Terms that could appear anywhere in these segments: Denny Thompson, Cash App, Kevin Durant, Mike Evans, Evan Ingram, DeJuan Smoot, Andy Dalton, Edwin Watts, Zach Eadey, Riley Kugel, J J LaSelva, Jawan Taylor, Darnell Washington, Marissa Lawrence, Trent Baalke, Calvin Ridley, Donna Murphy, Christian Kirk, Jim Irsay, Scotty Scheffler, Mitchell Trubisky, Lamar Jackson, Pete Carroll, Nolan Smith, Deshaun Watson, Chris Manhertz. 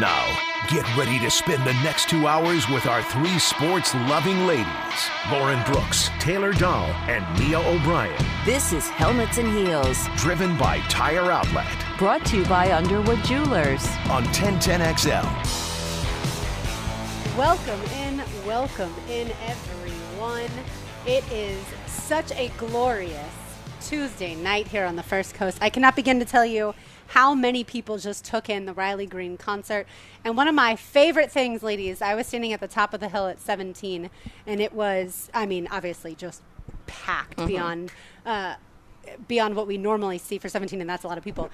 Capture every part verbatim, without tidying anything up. Now, get ready to spend the next two hours with our three sports-loving ladies, Lauren Brooks, Taylor Dahl, and Mia O'Brien. This is Helmets and Heels, driven by Tire Outlet. Brought to you by Underwood Jewelers on ten ten X L. Welcome in, welcome in, everyone. It is such a glorious Tuesday night here on the First Coast. I cannot begin to tell you how many people just took in the Riley Green concert. And one of my favorite things, ladies, I was standing at the top of the hill at seventeen, and it was, I mean, obviously just packed mm-hmm. beyond uh, beyond what we normally see for seventeen, and that's a lot of people.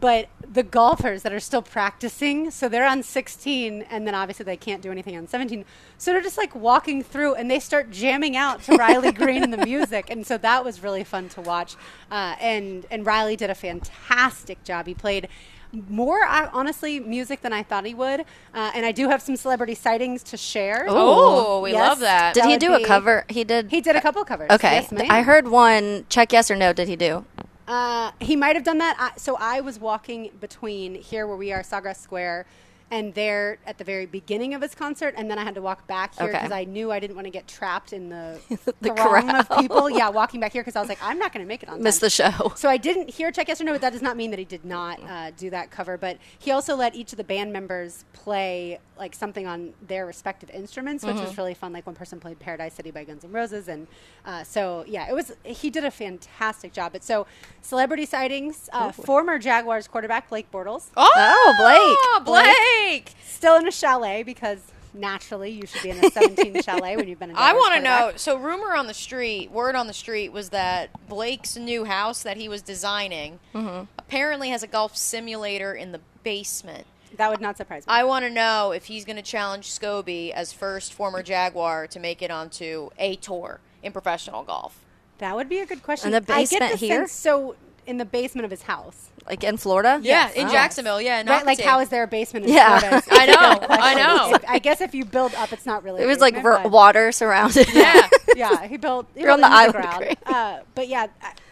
But the golfers that are still practicing, so they're on sixteen, and then obviously they can't do anything on seventeen. So they're just like walking through, and they start jamming out to Riley Green and the music. And so that was really fun to watch. Uh, and, and Riley did a fantastic job. He played more, uh, honestly, music than I thought he would. Uh, and I do have some celebrity sightings to share. Oh, we yes. love that. Did that he do a cover? He did. He did a couple covers. Okay. Yes, I heard one. Check yes or no. Did he do? Uh, he might have done that. I, so I was walking between here where we are, Sawgrass Square, and there at the very beginning of his concert, and then I had to walk back here because okay. I knew I didn't want to get trapped in the, the throng crowd. Of people. Yeah, walking back here because I was like, I'm not going to make it on Miss the show. So I didn't hear Check Yes or No, but that does not mean that he did not uh, do that cover. But he also let each of the band members play like something on their respective instruments, which mm-hmm. was really fun. Like one person played Paradise City by Guns N' Roses. And uh, so, yeah, it was. He did a fantastic job. But so celebrity sightings, uh, oh. former Jaguars quarterback Blake Bortles. Oh, oh Blake. Blake. Blake. Still in a chalet because naturally you should be in a seventeen chalet when you've been in a I want to know. So rumor on the street, word on the street was that Blake's new house that he was designing mm-hmm. apparently has a golf simulator in the basement. That would not surprise me. I want to know if he's going to challenge Scobie as first former Jaguar to make it onto a tour in professional golf. That would be a good question. In the basement I get the here? Sense, so in the basement of his house. Like in Florida? Yeah, yes. in oh. Jacksonville. Yeah, right, like how is there a basement in yeah. Florida? I know, I know. If, I guess if you build up, it's not really. It was basement, like r- water surrounded. Yeah, yeah. He built. He You're built on the island. Uh, but yeah,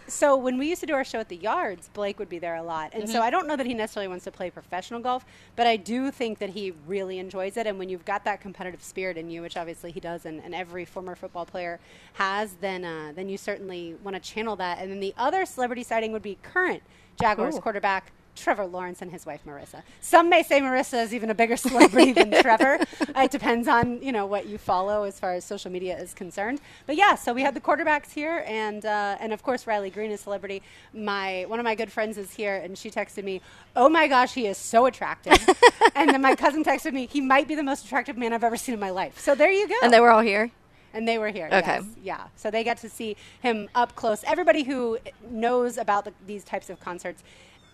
so when we used to do our show at the Yards, Blake would be there a lot, and mm-hmm. so I don't know that he necessarily wants to play professional golf, but I do think that he really enjoys it. And when you've got that competitive spirit in you, which obviously he does, and, and every former football player has, then uh, then you certainly want to channel that. And then the other celebrity sighting would be current Jaguars Ooh. quarterback Trevor Lawrence and his wife Marissa. Some may say Marissa is even a bigger celebrity than Trevor. Uh, it depends on, you know, what you follow as far as social media is concerned. But yeah, so we had the quarterbacks here, and uh, and of course Riley Green is a celebrity. My one of my good friends is here, and she texted me, "Oh my gosh, he is so attractive." And then my cousin texted me, "He might be the most attractive man I've ever seen in my life." So there you go. And they were all here. And they were here. Okay. Yes. Yeah. So they got to see him up close. Everybody who knows about the, these types of concerts.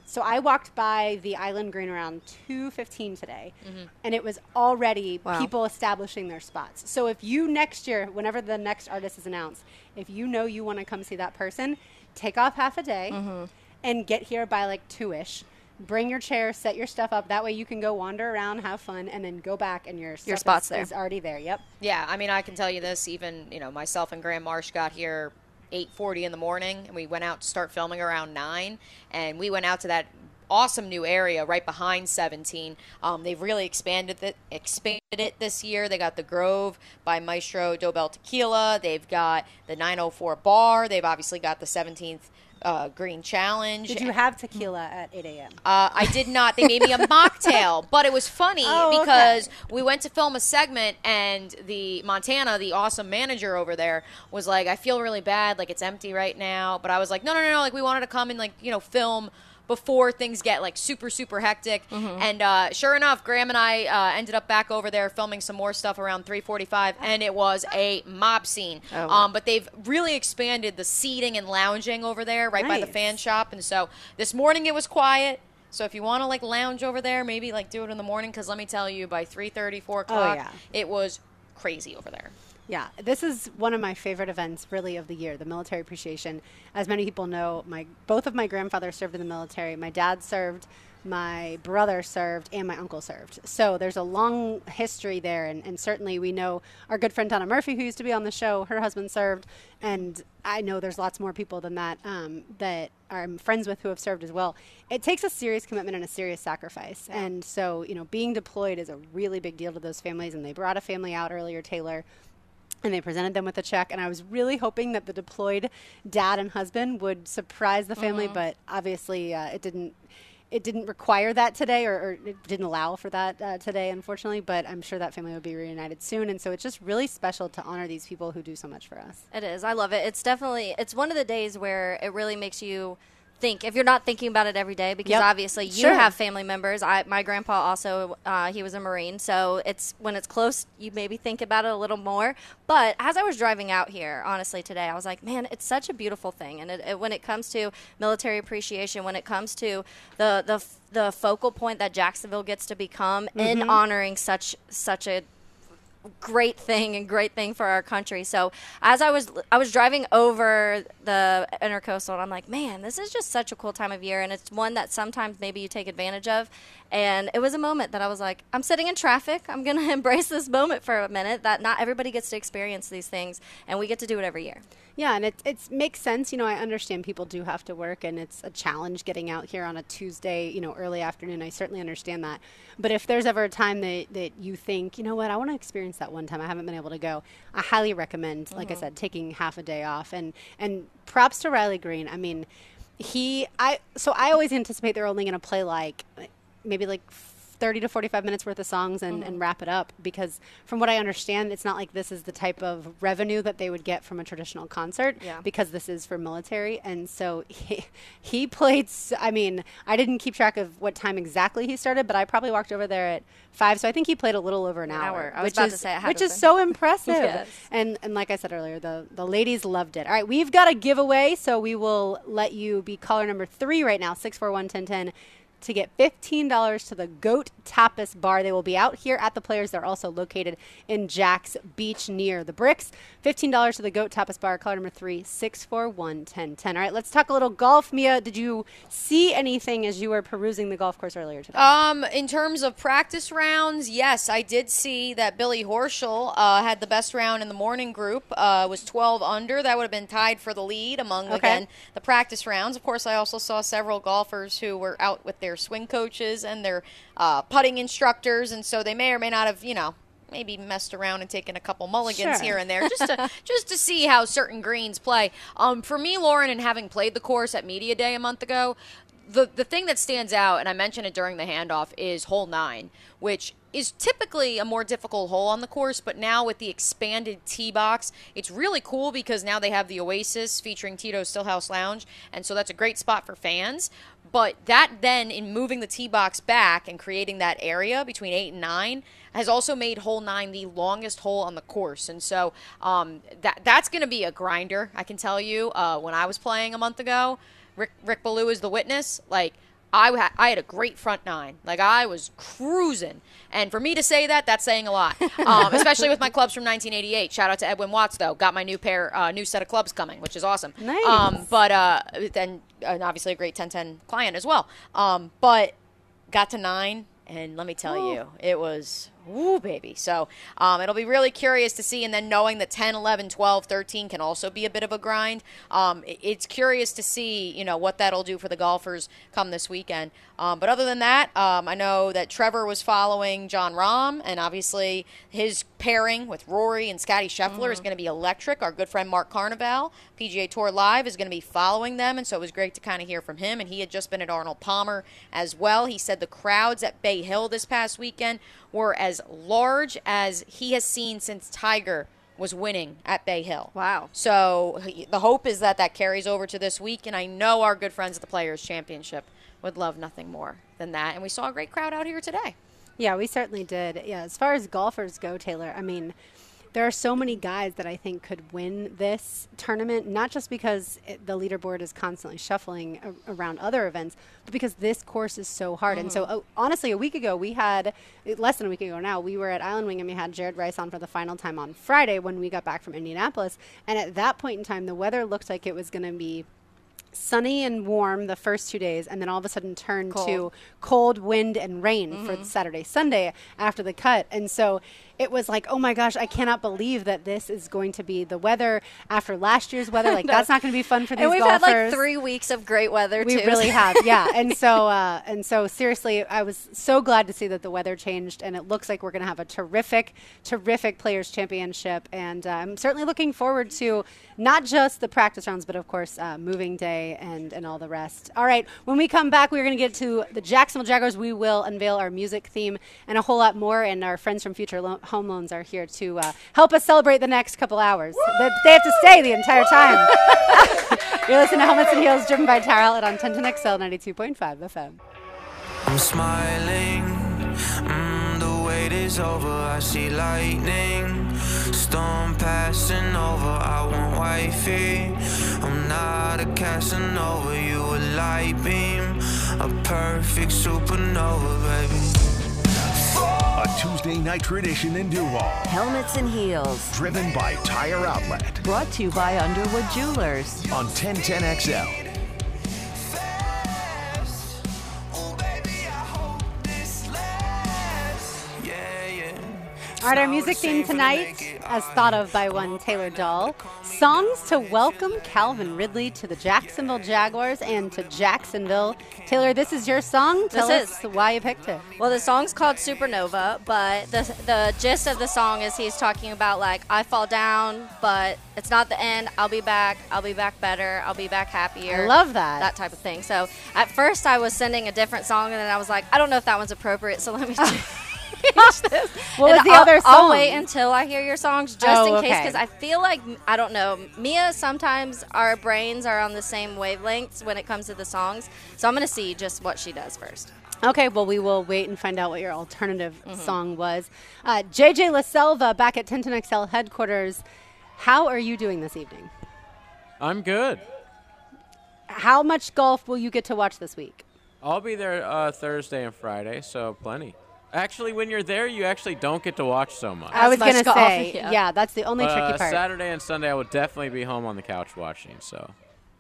So I walked by the Island Green around two fifteen today, mm-hmm. and it was already wow. people establishing their spots. So if you next year, whenever the next artist is announced, if you know you want to come see that person, take off half a day mm-hmm. and get here by like two-ish. Bring your chair, set your stuff up. That way you can go wander around, have fun, and then go back and your, your spot's is, there. is already there. Yep. Yeah. I mean, I can tell you this. Even, you know, myself and Graham Marsh got here eight forty in the morning, and we went out to start filming around nine, and we went out to that awesome new area right behind seventeen. Um, they've really expanded it, expanded it this year. They got the Grove by Maestro Dobel Tequila. They've got the nine oh four Bar. They've obviously got the seventeenth Uh, green Challenge. Did you have tequila at eight a.m.? Uh, I did not. They made me a mocktail, but it was funny oh, because okay. we went to film a segment, and the Montana, the awesome manager over there, was like, "I feel really bad, like it's empty right now." But I was like, "No, no, no, no!" Like we wanted to come and like you know film before things get like super, super hectic. Mm-hmm. And uh, sure enough, Graham and I uh, ended up back over there filming some more stuff around three forty-five, and it was a mob scene. Oh, wow. Um, but they've really expanded the seating and lounging over there right nice. by the fan shop. And so this morning it was quiet. So if you want to like lounge over there, maybe like do it in the morning, because let me tell you, by three thirty, four o'clock, oh, yeah. it was crazy over there. Yeah, this is one of my favorite events really of the year, the military appreciation. As many people know, my both of my grandfathers served in the military. My dad served, my brother served, and my uncle served. So there's a long history there, and, and certainly we know our good friend Donna Murphy, who used to be on the show, her husband served, and I know there's lots more people than that um, that I'm friends with who have served as well. It takes a serious commitment and a serious sacrifice, yeah. and so you know being deployed is a really big deal to those families, and they brought a family out earlier, Taylor, and they presented them with a check, and I was really hoping that the deployed dad and husband would surprise the family, mm-hmm. but obviously uh, it didn't. It didn't require that today, or, or it didn't allow for that uh, today, unfortunately, but I'm sure that family will be reunited soon. And so it's just really special to honor these people who do so much for us. It is. I love it. It's definitely, it's one of the days where it really makes you think, if you're not thinking about it every day, because yep. obviously you sure. have family members. I, my grandpa also, uh, he was a Marine. So it's when it's close, you maybe think about it a little more. But as I was driving out here, honestly, today, I was like, man, it's such a beautiful thing. And it, it, when it comes to military appreciation, when it comes to the the, the focal point that Jacksonville gets to become mm-hmm. in honoring such such a great thing and great thing for our country. So as I was I was driving over the Intercoastal, and I'm like, man, this is just such a cool time of year, and it's one that sometimes maybe you take advantage of. And it was a moment that I was like, I'm sitting in traffic. I'm going to embrace this moment for a minute, that not everybody gets to experience these things, and we get to do it every year. Yeah, and it it's, makes sense. You know, I understand people do have to work, and it's a challenge getting out here on a Tuesday, you know, early afternoon. I certainly understand that. But if there's ever a time that, that you think, you know what, I want to experience that one time, I haven't been able to go, I highly recommend, mm-hmm. like I said, taking half a day off. And, and props to Riley Green. I mean, he – I so I always anticipate they're only going to play like – maybe like thirty to forty-five minutes worth of songs and, mm-hmm. and wrap it up, because from what I understand, it's not like this is the type of revenue that they would get from a traditional concert, yeah. because this is for military. And so he, he played, I mean, I didn't keep track of what time exactly he started, but I probably walked over there at five. So I think he played a little over an, an hour, hour. I was which about is, to say it had which is been. So impressive. Yes. And and like I said earlier, the, the ladies loved it. All right, we've got a giveaway. So we will let you be caller number three right now, six four one, ten ten. To get fifteen dollars to the Goat Tapas Bar. They will be out here at the Players. They're also located in Jacks Beach near the Bricks. fifteen dollars to the Goat Tapas Bar. Caller number three, six four one, ten ten. All right, let's talk a little golf. Mia, did you see anything as you were perusing the golf course earlier today? Um, in terms of practice rounds, yes, I did see that Billy Horschel uh, had the best round in the morning group. Uh, was twelve under. That would have been tied for the lead among, okay. again, the practice rounds. Of course, I also saw several golfers who were out with their Their swing coaches and their uh, putting instructors, and so they may or may not have, you know, maybe messed around and taken a couple mulligans sure. here and there just to just to see how certain greens play. Um, for me, Lauren, and having played the course at Media Day a month ago, the the thing that stands out, and I mentioned it during the handoff, is hole nine, which is typically a more difficult hole on the course, but now with the expanded tee box, it's really cool because now they have the Oasis featuring Tito's Stillhouse Lounge, and so that's a great spot for fans. But that then, in moving the tee box back and creating that area between eight and nine, has also made hole nine the longest hole on the course. And so um, that that's going to be a grinder, I can tell you. Uh, when I was playing a month ago, Rick, Rick Ballou is the witness, like, I, ha- I had a great front nine. Like, I was cruising. And for me to say that, that's saying a lot, um, especially with my clubs from nineteen eighty-eight. Shout out to Edwin Watts, though. Got my new pair, uh, new set of clubs coming, which is awesome. Nice. Um, but uh, and, and obviously a great ten ten client as well. Um, but got to nine, and let me tell oh. you, it was – ooh, baby. So um, it'll be really curious to see. And then knowing that ten, eleven, twelve, thirteen can also be a bit of a grind, um, it's curious to see, you know, what that'll do for the golfers come this weekend. Um, but other than that, um, I know that Trevor was following John Rahm, and obviously his pairing with Rory and Scotty Scheffler mm-hmm. is going to be electric. Our good friend Mark Carnival, P G A Tour Live, is going to be following them, and so it was great to kind of hear from him. And he had just been at Arnold Palmer as well. He said the crowds at Bay Hill this past weekend were as large as he has seen since Tiger was winning at Bay Hill. Wow. So the hope is that that carries over to this week, and I know our good friends at the Players Championship would love nothing more than that. And we saw a great crowd out here today. Yeah, we certainly did. Yeah, as far as golfers go, Taylor, I mean, there are so many guys that I think could win this tournament, not just because it, the leaderboard is constantly shuffling a- around other events, but because this course is so hard. Mm-hmm. And so, oh, honestly, a week ago, we had, less than a week ago now, we were at Island Wing and we had Jared Rice on for the final time on Friday when we got back from Indianapolis. And at that point in time, the weather looked like it was going to be sunny and warm the first two days, and then all of a sudden turned cold. to cold, wind, and rain mm-hmm. for Saturday, Sunday after the cut. And so it was like, oh my gosh, I cannot believe that this is going to be the weather after last year's weather. Like, no. that's not going to be fun for these golfers. And we've golfers. had like three weeks of great weather, we too. We really have, yeah. And so, uh, and so seriously, I was so glad to see that the weather changed, and it looks like we're going to have a terrific, terrific Players' Championship. And uh, I'm certainly looking forward to not just the practice rounds, but of course, uh, moving day. And, and all the rest. All right, when we come back, we're going to get to the Jacksonville Jaguars. We will unveil our music theme and a whole lot more, and our friends from Future Lo- Home Loans are here to uh, help us celebrate the next couple hours. They, they have to stay the entire time. You're listening to Helmets and Heels, driven by Tire Outlet on ten ten X L ninety-two point five F M. I'm smiling. Mm, the wait is over. I see lightning. Storm passing over, I want wifey. I'm not a Casanova, you a light beam, a perfect supernova, baby. A Tuesday night tradition in Duval. Helmets and Heels. Driven by Tire Outlet. Brought to you by Underwood Jewelers. On ten ten X L. All right, our music theme tonight, as thought of by one Taylor Dahl, songs to welcome Calvin Ridley to the Jacksonville Jaguars and to Jacksonville. Taylor, this is your song. Tell us why you picked it. Well, the song's called Supernova, but the the gist of the song is he's talking about, like, I fall down, but it's not the end. I'll be back. I'll be back better. I'll be back happier. I love that. That type of thing. So at first I was sending a different song, and then I was like, I don't know if that one's appropriate, so let me do What and was the I'll, other song? I'll wait until I hear your songs, just oh, in case, because okay. I feel like, I don't know, Mia, sometimes our brains are on the same wavelengths when it comes to the songs, so I'm going to see just what she does first. Okay, well, we will wait and find out what your alternative mm-hmm. song was. Uh, J J LaSelva, back at ten ten X L headquarters, how are you doing this evening? I'm good. How much golf will you get to watch this week? I'll be there uh, Thursday and Friday, so plenty. Actually, when you're there, you actually don't get to watch so much. I was going to say, yeah. yeah, that's the only uh, tricky part. Saturday and Sunday, I will definitely be home on the couch watching. So,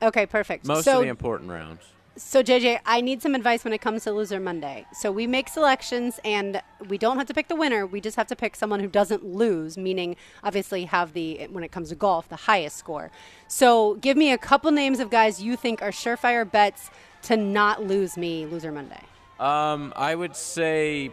okay, perfect. Most so, of the important rounds. So, J J, I need some advice when it comes to Loser Monday. So we make selections, and we don't have to pick the winner. We just have to pick someone who doesn't lose, meaning obviously have the, when it comes to golf, the highest score. So give me a couple names of guys you think are surefire bets to not lose me Loser Monday. Um, I would say...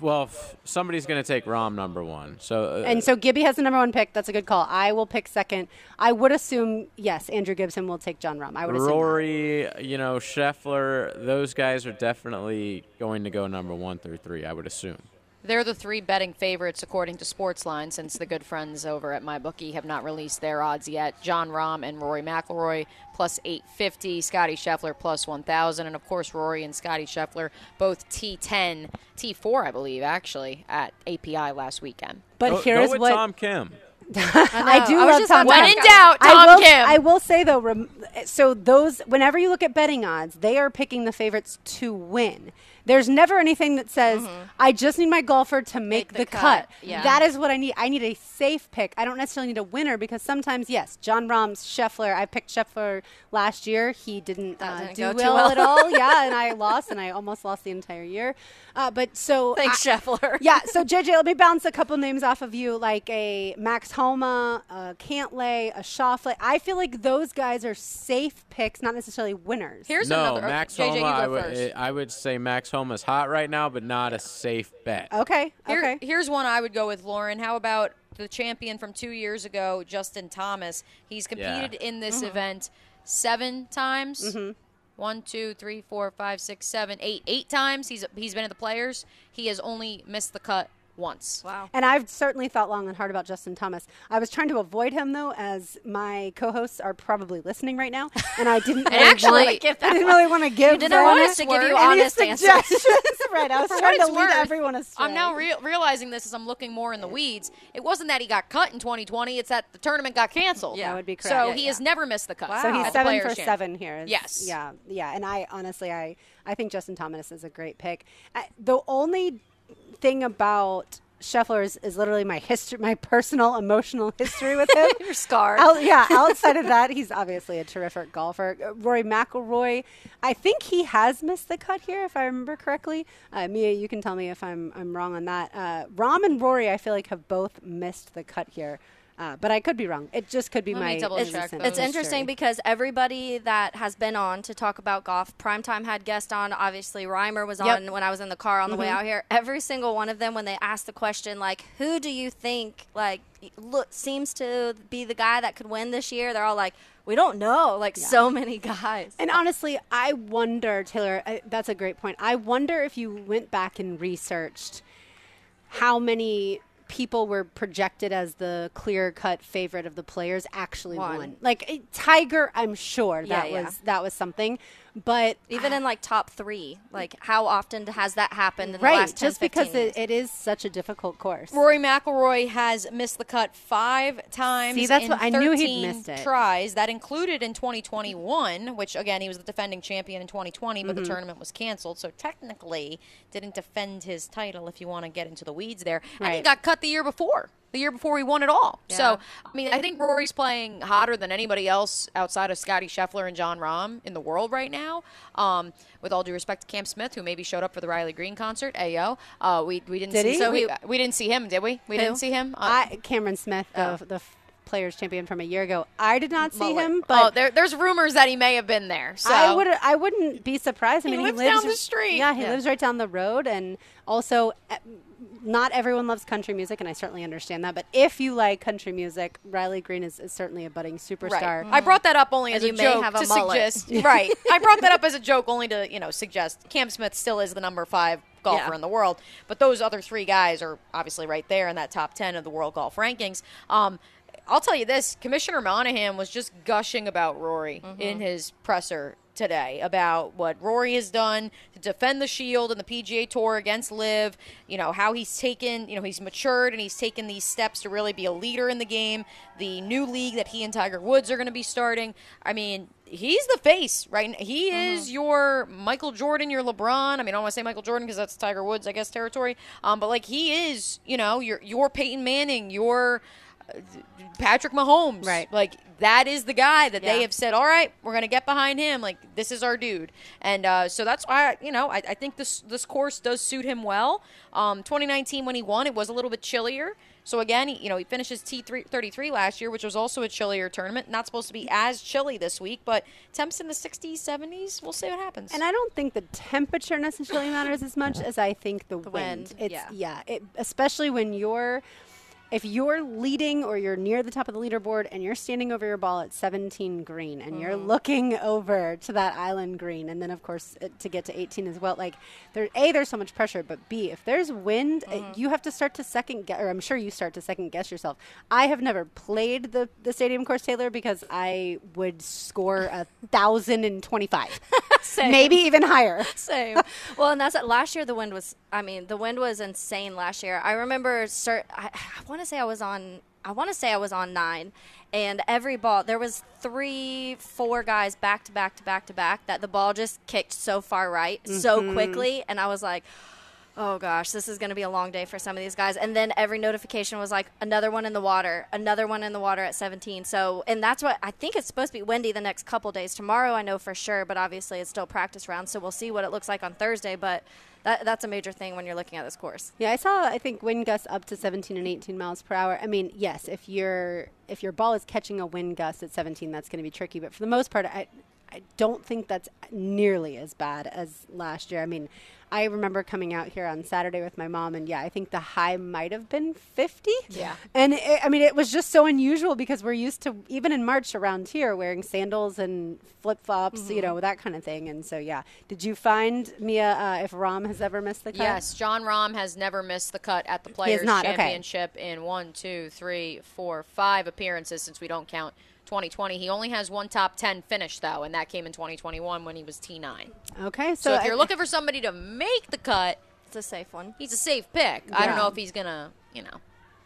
Well, f- somebody's going to take Rahm number one. So, uh, and so Gibby has the number one pick. That's a good call. I will pick second. I would assume, yes, Andrew Gibson will take John Rahm. I would assume Rory, that. you know, Scheffler, those guys are definitely going to go number one through three, I would assume. They're the three betting favorites, according to Sportsline, since the good friends over at MyBookie have not released their odds yet. John Rahm and Rory McIlroy, plus eight fifty. Scotty Scheffler, plus one thousand. And, of course, Rory and Scotty Scheffler, both T ten, T four, I believe, actually, at A P I last weekend. But go, here's go with what Tom Kim. I, I do I love Tom Kim. When in doubt, Tom I will, Kim. I will say, though, rem- so those, whenever you look at betting odds, they are picking the favorites to win. There's never anything that says, mm-hmm. I just need my golfer to make, make the, the cut. cut. Yeah. That is what I need. I need a safe pick. I don't necessarily need a winner because sometimes, yes, John Rahm's Scheffler. I picked Scheffler last year. He didn't, uh, didn't do well, well at all. Yeah, and I lost, and I almost lost the entire year. Uh, but so Thanks, I, Scheffler. Yeah, so, J J, let me bounce a couple names off of you, like a Max Homa, a Cantlay, a Schauffele. I feel like those guys are safe picks, not necessarily winners. Here's no, another. Max okay. Homa, J J, you go I, w- first. I would say Max Homa. Home is hot right now, but not a safe bet. Okay. Here, okay. Here's one I would go with, Lauren. How about the champion from two years ago, Justin Thomas? He's competed yeah. in this mm-hmm. event seven times. Mm-hmm. One, two, three, four, five, six, seven, eight. Eight times he's he's been at the Players. He has only missed the cut once. Wow. And I've certainly thought long and hard about Justin Thomas. I was trying to avoid him, though, as my co-hosts are probably listening right now, and I didn't really actually, want to give that I didn't really want to give You didn't want us to give you honest answers. Right. I was trying to lead everyone astray. I'm now re- realizing this as I'm looking more in the weeds. It wasn't that he got cut in twenty twenty. It's that the tournament got canceled. Yeah, that would be correct. So yeah, he yeah. has never missed the cut. Wow. So he's seven for champ. seven here. It's, yes. Yeah. Yeah. And I honestly, I, I think Justin Thomas is a great pick. I, the only thing about Scheffler is, is literally my history, my personal emotional history with him. You're scarred. Out, yeah, outside of that, he's obviously a terrific golfer. Uh, Rory McIlroy, I think he has missed the cut here, if I remember correctly. Uh, Mia, you can tell me if I'm I'm wrong on that. Uh, Rahm and Rory, I feel like, have both missed the cut here. Uh, but I could be wrong. It just could be Let my it's, it's interesting because everybody that has been on to talk about golf, Primetime had guests on. Obviously, Reimer was yep. on when I was in the car on mm-hmm. the way out here. Every single one of them, when they asked the question, like, who do you think, like, look, seems to be the guy that could win this year? They're all like, we don't know. Like, yeah. so many guys. And honestly, I wonder, Taylor, I, that's a great point. I wonder if you went back and researched how many – people were projected as the clear-cut favorite of the players actually won. won. Like Tiger, I'm sure that yeah, yeah. was that was something. But even I, in like top three, like how often has that happened in right, the last ten, just because it, it is such a difficult course. Rory McIlroy has missed the cut five times. See, that's in what I knew he'd missed it. Tries that included in twenty twenty-one, which again he was the defending champion in twenty twenty, but mm-hmm. the tournament was canceled, so technically didn't defend his title. If you want to get into the weeds there, right. and he got cut the year before. The year before we won it all. Yeah. So, I mean, I think Rory's playing hotter than anybody else outside of Scotty Scheffler and John Rahm in the world right now. Um, with all due respect to Cam Smith, who maybe showed up for the Riley Green concert. Ayo, uh, we we didn't did see he? so we, we didn't see him, did we? We who? didn't see him. Uh, I, Cameron Smith, uh, the, the Players Champion from a year ago. I did not see Mullet. him, but oh, there, there's rumors that he may have been there. So I would I wouldn't be surprised. I mean, he lives, he lives down r- the street. Yeah, he yeah. lives right down the road, and also. Uh, Not everyone loves country music, and I certainly understand that. But if you like country music, Riley Green is, is certainly a budding superstar. Right. Mm. I brought that up only as and a you joke may have a to mullet. suggest. right. I brought that up as a joke only to, you know, suggest Cam Smith still is the number five golfer yeah. in the world. But those other three guys are obviously right there in that top ten of the world golf rankings. Um, I'll tell you this. Commissioner Monahan was just gushing about Rory mm-hmm. in his presser today about what Rory has done to defend the Shield and the P G A Tour against LIV, you know, how he's taken, you know, he's matured and he's taken these steps to really be a leader in the game, the new league that he and Tiger Woods are going to be starting. I mean, he's the face, right? He mm-hmm. is your Michael Jordan, your LeBron. I mean, I don't want to say Michael Jordan because that's Tiger Woods, I guess, territory. Um, but, like, he is, you know, your, your Peyton Manning, your Patrick Mahomes. Right. Like, that is the guy that yeah. they have said, all right, we're going to get behind him. Like, this is our dude. And uh, so that's why, you know, I, I think this this course does suit him well. Um, twenty nineteen, when he won, it was a little bit chillier. So, again, he, you know, he finished his T thirty-three last year, which was also a chillier tournament. Not supposed to be as chilly this week, but temps in the sixties, seventies. We'll see what happens. And I don't think the temperature necessarily matters as much as I think the, the wind. wind. It's, yeah. yeah it, especially when you're – if you're leading or you're near the top of the leaderboard and you're standing over your ball at seventeen green and mm-hmm. you're looking over to that island green and then, of course, it, to get to eighteen as well, like, there, A, there's so much pressure, but B, if there's wind, mm-hmm. it, you have to start to second-guess, or I'm sure you start to second-guess yourself. I have never played the, the stadium course, Taylor, because I would score one thousand twenty-five. Same. Maybe even higher. Same. Well, and that's it. Last year the wind was, I mean, the wind was insane last year. I remember, cert- I, I want to say I was on, I want to say I was on nine, and every ball, there was three, four guys back to back to back to back that the ball just kicked so far right, mm-hmm. so quickly, and I was like, oh gosh, this is going to be a long day for some of these guys. And then every notification was like, another one in the water, another one in the water at seventeen. So, and that's what I think it's supposed to be windy the next couple days. Tomorrow I know for sure, but obviously it's still practice round, so we'll see what it looks like on Thursday. But that, that's a major thing when you're looking at this course. Yeah, I saw, I think, wind gusts up to seventeen and eighteen miles per hour. I mean, yes, if, you're, if your ball is catching a wind gust at seventeen, that's going to be tricky. But for the most part, I... I don't think that's nearly as bad as last year. I mean, I remember coming out here on Saturday with my mom, and yeah, I think the high might have been fifty. Yeah. And it, I mean, it was just so unusual because we're used to, even in March around here, wearing sandals and flip-flops, mm-hmm. you know, that kind of thing. And so, yeah. Did you find, Mia, uh, if Rahm has ever missed the cut? Yes, John Rahm has never missed the cut at the Players' Championship okay. in one, two, three, four, five appearances, since we don't count twenty twenty. He only has one top ten finish, though, and that came in twenty twenty-one when he was T nine. Okay. So, so if you're I, looking for somebody to make the cut, it's a safe one. He's a safe pick. Yeah. I don't know if he's going to, you know,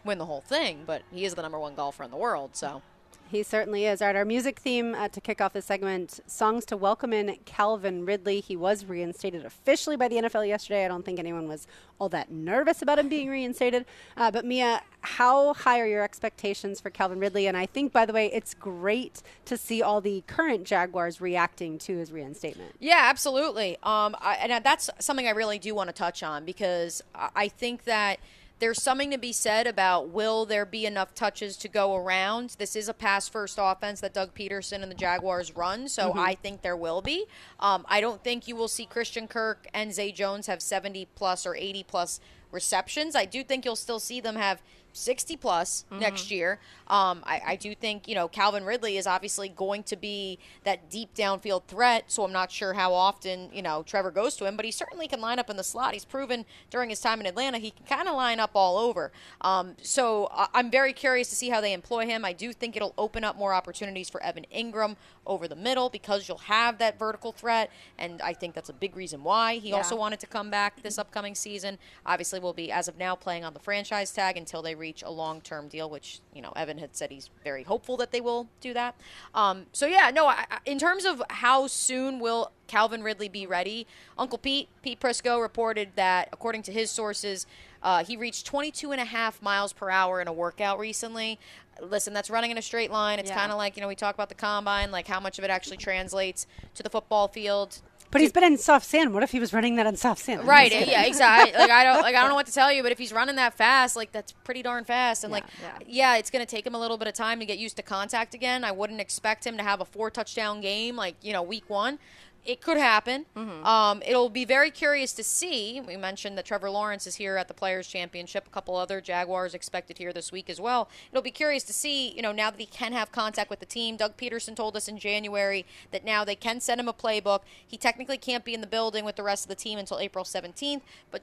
win the whole thing, but he is the number one golfer in the world, so. He certainly is. All right, our music theme uh, to kick off this segment, songs to welcome in Calvin Ridley. He was reinstated officially by the N F L yesterday. I don't think anyone was all that nervous about him being reinstated. Uh, but, Mia, how high are your expectations for Calvin Ridley? And I think, by the way, it's great to see all the current Jaguars reacting to his reinstatement. Yeah, absolutely. Um, I, and that's something I really do want to touch on, because I think that – there's something to be said about, will there be enough touches to go around? This is a pass-first offense that Doug Peterson and the Jaguars run, so mm-hmm. I think there will be. Um, I don't think you will see Christian Kirk and Zay Jones have seventy-plus or eighty-plus receptions. I do think you'll still see them have sixty-plus mm-hmm. next year. Um, I, I do think, you know, Calvin Ridley is obviously going to be that deep downfield threat, so I'm not sure how often, you know, Trevor goes to him, but he certainly can line up in the slot. He's proven during his time in Atlanta he can kind of line up all over. Um, so I, I'm very curious to see how they employ him. I do think it'll open up more opportunities for Evan Ingram over the middle, because you'll have that vertical threat, and I think that's a big reason why he yeah. also wanted to come back this upcoming season. Obviously will be, as of now, playing on the franchise tag until they reach a long-term deal, which, you know, Evan had said he's very hopeful that they will do that. Um, so, yeah, no, I, in terms of how soon will Calvin Ridley be ready, Uncle Pete, Pete Prisco, reported that, according to his sources, uh, he reached twenty-two and a half miles per hour in a workout recently. Listen, that's running in a straight line. It's yeah. kind of like, you know, we talk about the combine, like how much of it actually translates to the football field. But he's been in soft sand. What if he was running that on soft sand? Right. Yeah, exactly. like I don't like I don't know what to tell you, but if he's running that fast, like that's pretty darn fast. And yeah, like yeah. yeah, it's gonna take him a little bit of time to get used to contact again. I wouldn't expect him to have a four touchdown game like, you know, week one. It could happen. Mm-hmm. Um, it'll be very curious to see. We mentioned that Trevor Lawrence is here at the Players' Championship. A couple other Jaguars expected here this week as well. It'll be curious to see, you know, now that he can have contact with the team. Doug Peterson told us in January that now they can send him a playbook. He technically can't be in the building with the rest of the team until April seventeenth, but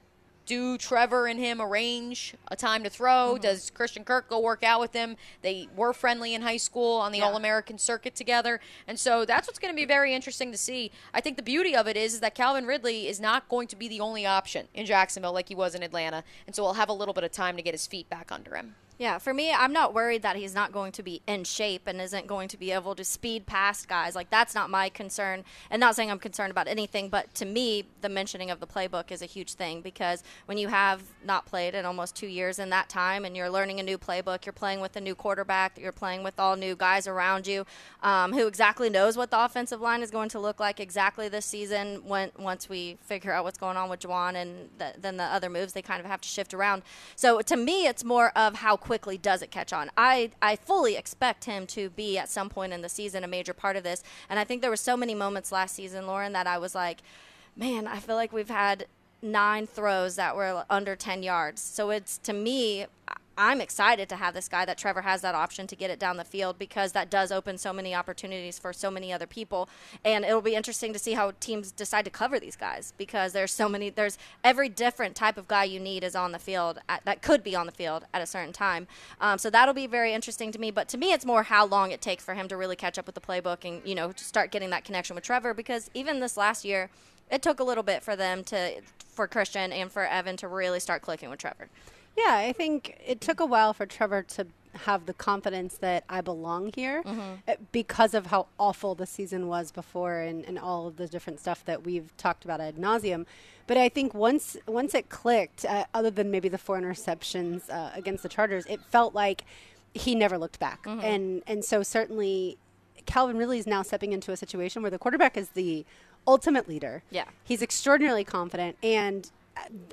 do Trevor and him arrange a time to throw? Mm-hmm. Does Christian Kirk go work out with him? They were friendly in high school on the yeah. All-American circuit together. And so that's what's going to be very interesting to see. I think the beauty of it is, is that Calvin Ridley is not going to be the only option in Jacksonville like he was in Atlanta. And so he'll have a little bit of time to get his feet back under him. Yeah, for me, I'm not worried that he's not going to be in shape and isn't going to be able to speed past guys. Like, that's not my concern. And not saying I'm concerned about anything, but to me, the mentioning of the playbook is a huge thing, because when you have not played in almost two years in that time and you're learning a new playbook, you're playing with a new quarterback, you're playing with all new guys around you, um, who exactly knows what the offensive line is going to look like exactly this season when, once we figure out what's going on with Jawan, and the, then the other moves, they kind of have to shift around. So to me, it's more of how quickly does it catch on. I, I fully expect him to be at some point in the season a major part of this, and I think there were so many moments last season, Lauren, that I was like, man, I feel like we've had nine throws that were under ten yards. So it's, to me, I'm excited to have this guy, that Trevor has that option to get it down the field, because that does open so many opportunities for so many other people, and it'll be interesting to see how teams decide to cover these guys, because there's so many, there's every different type of guy you need is on the field at, that could be on the field at a certain time. Um, so that'll be very interesting to me, but to me it's more how long it takes for him to really catch up with the playbook and, you know, to start getting that connection with Trevor, because even this last year, it took a little bit for them to, for Christian and for Evan to really start clicking with Trevor. Yeah, I think it took a while for Trevor to have the confidence that I belong here, mm-hmm. because of how awful the season was before, and, and all of the different stuff that we've talked about ad nauseum. But I think once once it clicked, uh, other than maybe the four interceptions uh, against the Chargers, it felt like he never looked back. Mm-hmm. And, and so certainly Calvin Ridley is now stepping into a situation where the quarterback is the ultimate leader. Yeah, he's extraordinarily confident, and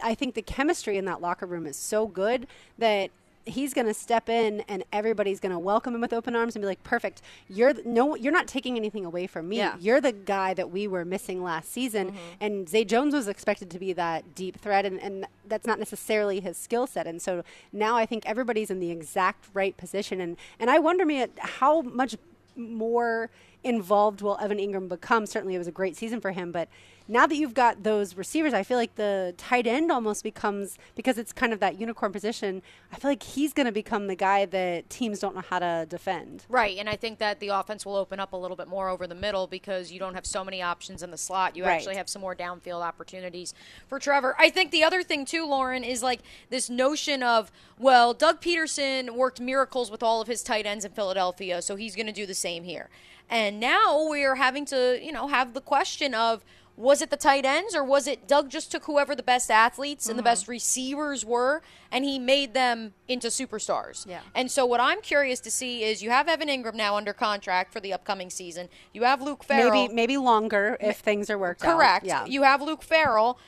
I think the chemistry in that locker room is so good that he's going to step in and everybody's going to welcome him with open arms and be like, perfect. You're th- no, you're not taking anything away from me. Yeah. You're the guy that we were missing last season. Mm-hmm. And Zay Jones was expected to be that deep threat, and, and that's not necessarily his skill set. And so now I think everybody's in the exact right position. And, and I wonder me at how much more involved will Evan Ingram become. Certainly it was a great season for him, but now that you've got those receivers, I feel like the tight end almost becomes, because it's kind of that unicorn position, I feel like he's going to become the guy that teams don't know how to defend. Right, and I think that the offense will open up a little bit more over the middle because you don't have so many options in the slot. You right. actually have some more downfield opportunities for Trevor. I think the other thing, too, Lauren, is like this notion of, well, Doug Peterson worked miracles with all of his tight ends in Philadelphia, so he's going to do the same here. And now we are having to, you know, have the question of, was it the tight ends, or was it Doug just took whoever the best athletes and mm-hmm. the best receivers were, and he made them into superstars? Yeah. And so what I'm curious to see is you have Evan Ingram now under contract for the upcoming season. You have Luke Farrell. Maybe maybe longer if things are worked correct. out. Correct. Yeah. You have Luke Farrell,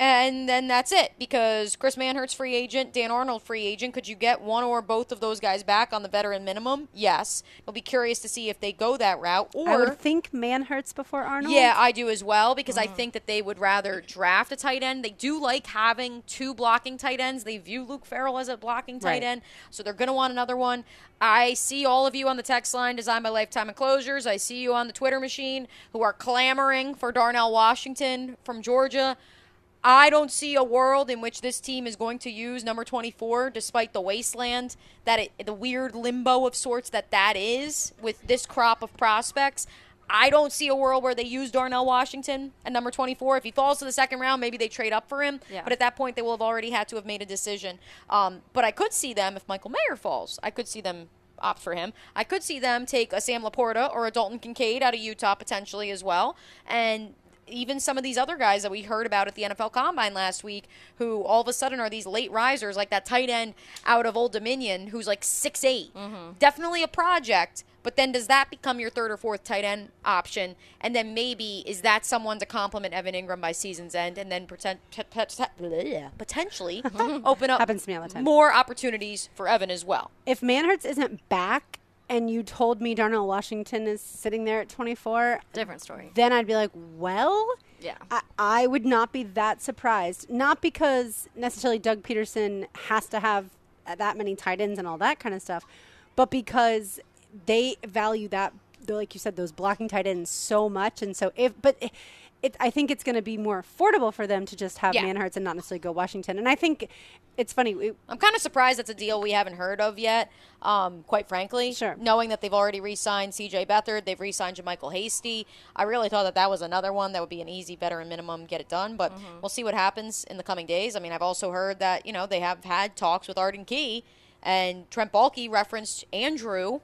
and then that's it, because Chris Manhertz free agent, Dan Arnold free agent. Could you get one or both of those guys back on the veteran minimum? Yes. I'll be curious to see if they go that route. Or I would think Manhertz before Arnold. Yeah, I do as well, because mm. I think that they would rather draft a tight end. They do like having two blocking tight ends. They view Luke Farrell as a blocking tight right. end, so they're going to want another one. I see all of you on the text line, Design My Lifetime Enclosures. I see you on the Twitter machine who are clamoring for Darnell Washington from Georgia. I don't see a world in which this team is going to use number twenty-four, despite the wasteland, that it, the weird limbo of sorts that that is with this crop of prospects. I don't see a world where they use Darnell Washington at number twenty-four. If he falls to the second round, maybe they trade up for him. Yeah. But at that point, they will have already had to have made a decision. Um, but I could see them, if Michael Mayer falls, I could see them opt for him. I could see them take a Sam Laporta or a Dalton Kincaid out of Utah potentially as well. And even some of these other guys that we heard about at the N F L Combine last week, who all of a sudden are these late risers, like that tight end out of Old Dominion who's like six eight. Mm-hmm. Definitely a project, but then does that become your third or fourth tight end option? And then maybe is that someone to complement Evan Ingram by season's end and then pretend, t- t- t- bleh, potentially open up Happens to me all the time. more opportunities for Evan as well? If Manhertz isn't back, and you told me Darnell Washington is sitting there at twenty-four, different story. Then I'd be like, well, yeah, I, I would not be that surprised. Not because necessarily Doug Peterson has to have that many tight ends and all that kind of stuff, but because they value that, like you said, those blocking tight ends so much. And so if, but it, it, I think it's going to be more affordable for them to just have yeah. Manhertz and not necessarily go Washington. And I think it's funny. It, I'm kind of surprised that's a deal we haven't heard of yet, um, quite frankly. Sure. Knowing that they've already re-signed C J Beathard, they've re-signed Jamichael Hasty. I really thought that that was another one that would be an easy veteran minimum, get it done. But mm-hmm. we'll see what happens in the coming days. I mean, I've also heard that, you know, they have had talks with Arden Key, and Trent Baalke referenced Andrew.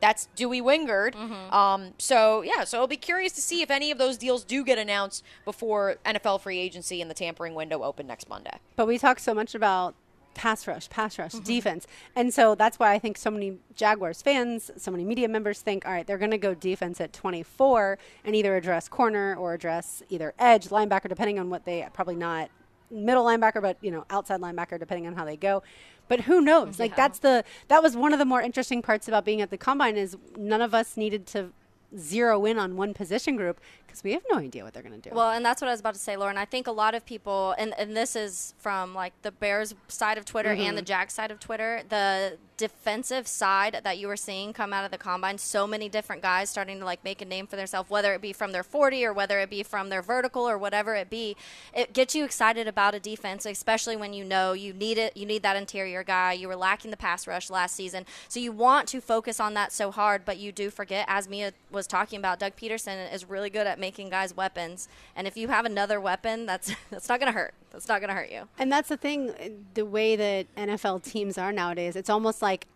That's Dewey Wingard. Mm-hmm. Um, so, yeah, so I'll be curious to see if any of those deals do get announced before N F L free agency and the tampering window open next Monday. But we talk so much about pass rush, pass rush, mm-hmm. defense. And so that's why I think so many Jaguars fans, so many media members think, all right, they're going to go defense at twenty-four and either address corner or address either edge, linebacker, depending on what they – probably not middle linebacker, but, you know, outside linebacker, depending on how they go. But who knows? Yeah. Like that's the that was one of the more interesting parts about being at the Combine is none of us needed to zero in on one position group because we have no idea what they're going to do. Well, and that's what I was about to say, Lauren. I think a lot of people, and, and this is from like the Bears side of Twitter mm-hmm. and the Jag side of Twitter, the defensive side that you were seeing come out of the Combine, so many different guys starting to like make a name for themselves, whether it be from their forty or whether it be from their vertical or whatever it be. It gets you excited about a defense, especially when you know you need it. You need that interior guy. You were lacking the pass rush last season, so you want to focus on that so hard, but you do forget, as Mia was talking about, Doug Peterson is really good at making guys weapons, and if you have another weapon, that's that's not going to hurt. That's not going to hurt you. And that's the thing, the way that N F L teams are nowadays, it's almost like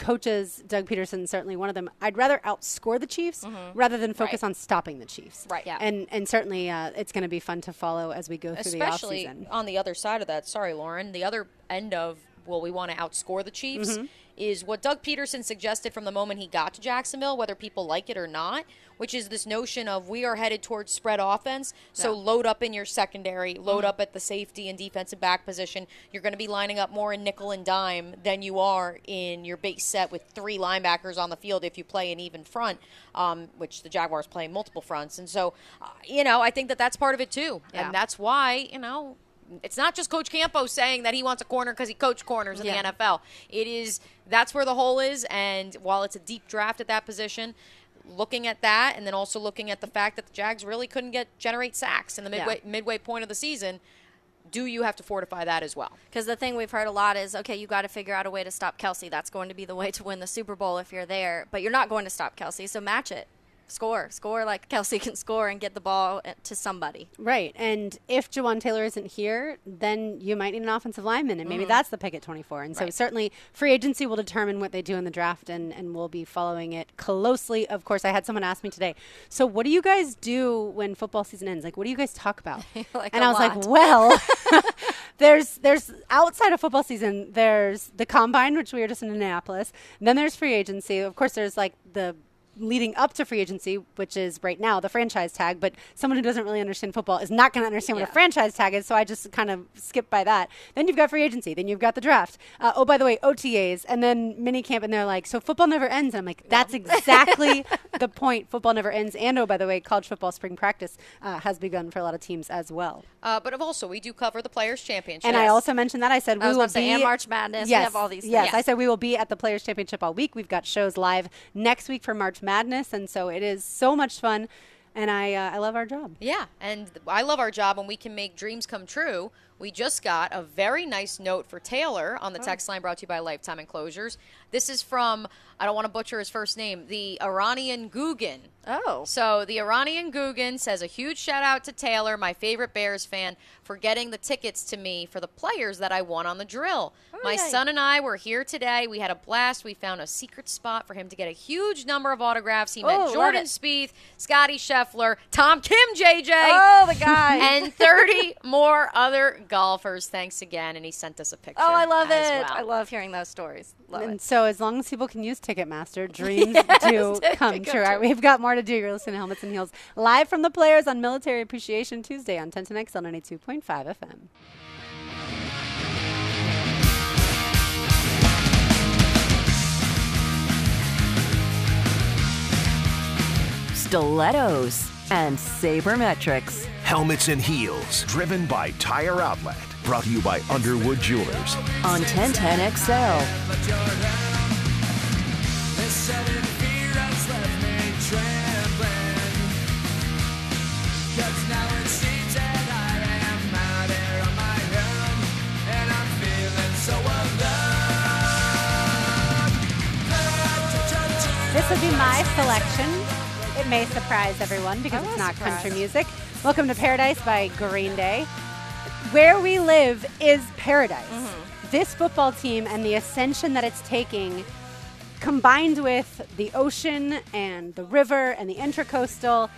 coaches, Doug Peterson, certainly one of them, I'd rather outscore the Chiefs mm-hmm. rather than focus right. on stopping the Chiefs. Right. Yeah. And and certainly uh, it's going to be fun to follow as we go Especially through the offseason. Especially on the other side of that. Sorry, Lauren. The other end of, well, we want to outscore the Chiefs mm-hmm. is what Doug Peterson suggested from the moment he got to Jacksonville, whether people like it or not, which is this notion of we are headed towards spread offense, so yeah. load up in your secondary, load mm-hmm. up at the safety and defensive back position. You're going to be lining up more in nickel and dime than you are in your base set with three linebackers on the field if you play an even front, um, which the Jaguars play multiple fronts. And so, uh, you know, I think that that's part of it too. Yeah. And that's why, you know, it's not just Coach Campo saying that he wants a corner because he coached corners in yeah. the N F L. It is that's where the hole is, and while it's a deep draft at that position, looking at that and then also looking at the fact that the Jags really couldn't get generate sacks in the midway yeah. midway point of the season, do you have to fortify that as well? Because the thing we've heard a lot is, okay, you got to figure out a way to stop Kelsey. That's going to be the way to win the Super Bowl if you're there, but you're not going to stop Kelsey, so match it. Score, score like Kelsey can score and get the ball to somebody. Right, and if Jawan Taylor isn't here, then you might need an offensive lineman, and maybe mm. that's the pick at twenty-four. And right. so certainly free agency will determine what they do in the draft, and, and we'll be following it closely. Of course, I had someone ask me today, so what do you guys do when football season ends? Like, what do you guys talk about? like and I was lot. like, well, there's, there's outside of football season, there's the combine, which we were just in Indianapolis. And then there's free agency. Of course, there's like the – leading up to free agency, which is right now the franchise tag, but someone who doesn't really understand football is not going to understand yeah. what a franchise tag is, so I just kind of skip by that. Then you've got free agency. Then you've got the draft. Uh, oh, by the way, O T As, and then minicamp, and they're like, so football never ends. And I'm like, that's exactly the point. Football never ends. And, oh, by the way, college football spring practice uh, has begun for a lot of teams as well. Uh, but also, we do cover the Players' Championship. And yes. I also mentioned that. I said I we will be. And March Madness. Yes, we have all these yes, things. Yes, I said we will be at the Players' Championship all week. We've got shows live next week for March Madness, and so it is so much fun, and I uh, I love our job. Yeah, and I love our job when we can make dreams come true. We just got a very nice note for Taylor on the oh. text line brought to you by Lifetime Enclosures. This is from, I don't want to butcher his first name, the Iranian Gugin. Oh. So the Iranian Gugin says, a huge shout out to Taylor, my favorite Bears fan, for getting the tickets to me for the players that I won on the drill. All my right. son and I were here today. We had a blast. We found a secret spot for him to get a huge number of autographs. He met oh, Jordan Spieth, Scotty Scheffler, Tom Kim, J J. Oh, the guy. And thirty more other golfers. Thanks again, and he sent us a picture. Oh, I love it. Well. I love hearing those stories. Love and it. So as long as people can use Ticketmaster, dreams yes, do come true. All right, we've got more to do. You're listening to Helmets and Heels live from the Players on Military Appreciation Tuesday on ten ten X L ninety-two point five F M. Stilettos and Sabermetrics. Helmets and Heels, driven by Tire Outlet. Brought to you by Underwood Jewelers. On ten ten X L. This would be my selection. It may surprise everyone because it's not surprised. Country music. Welcome to Paradise by Green Day. Where we live is paradise. Mm-hmm. This football team and the ascension that it's taking, combined with the ocean and the river and the intracoastal,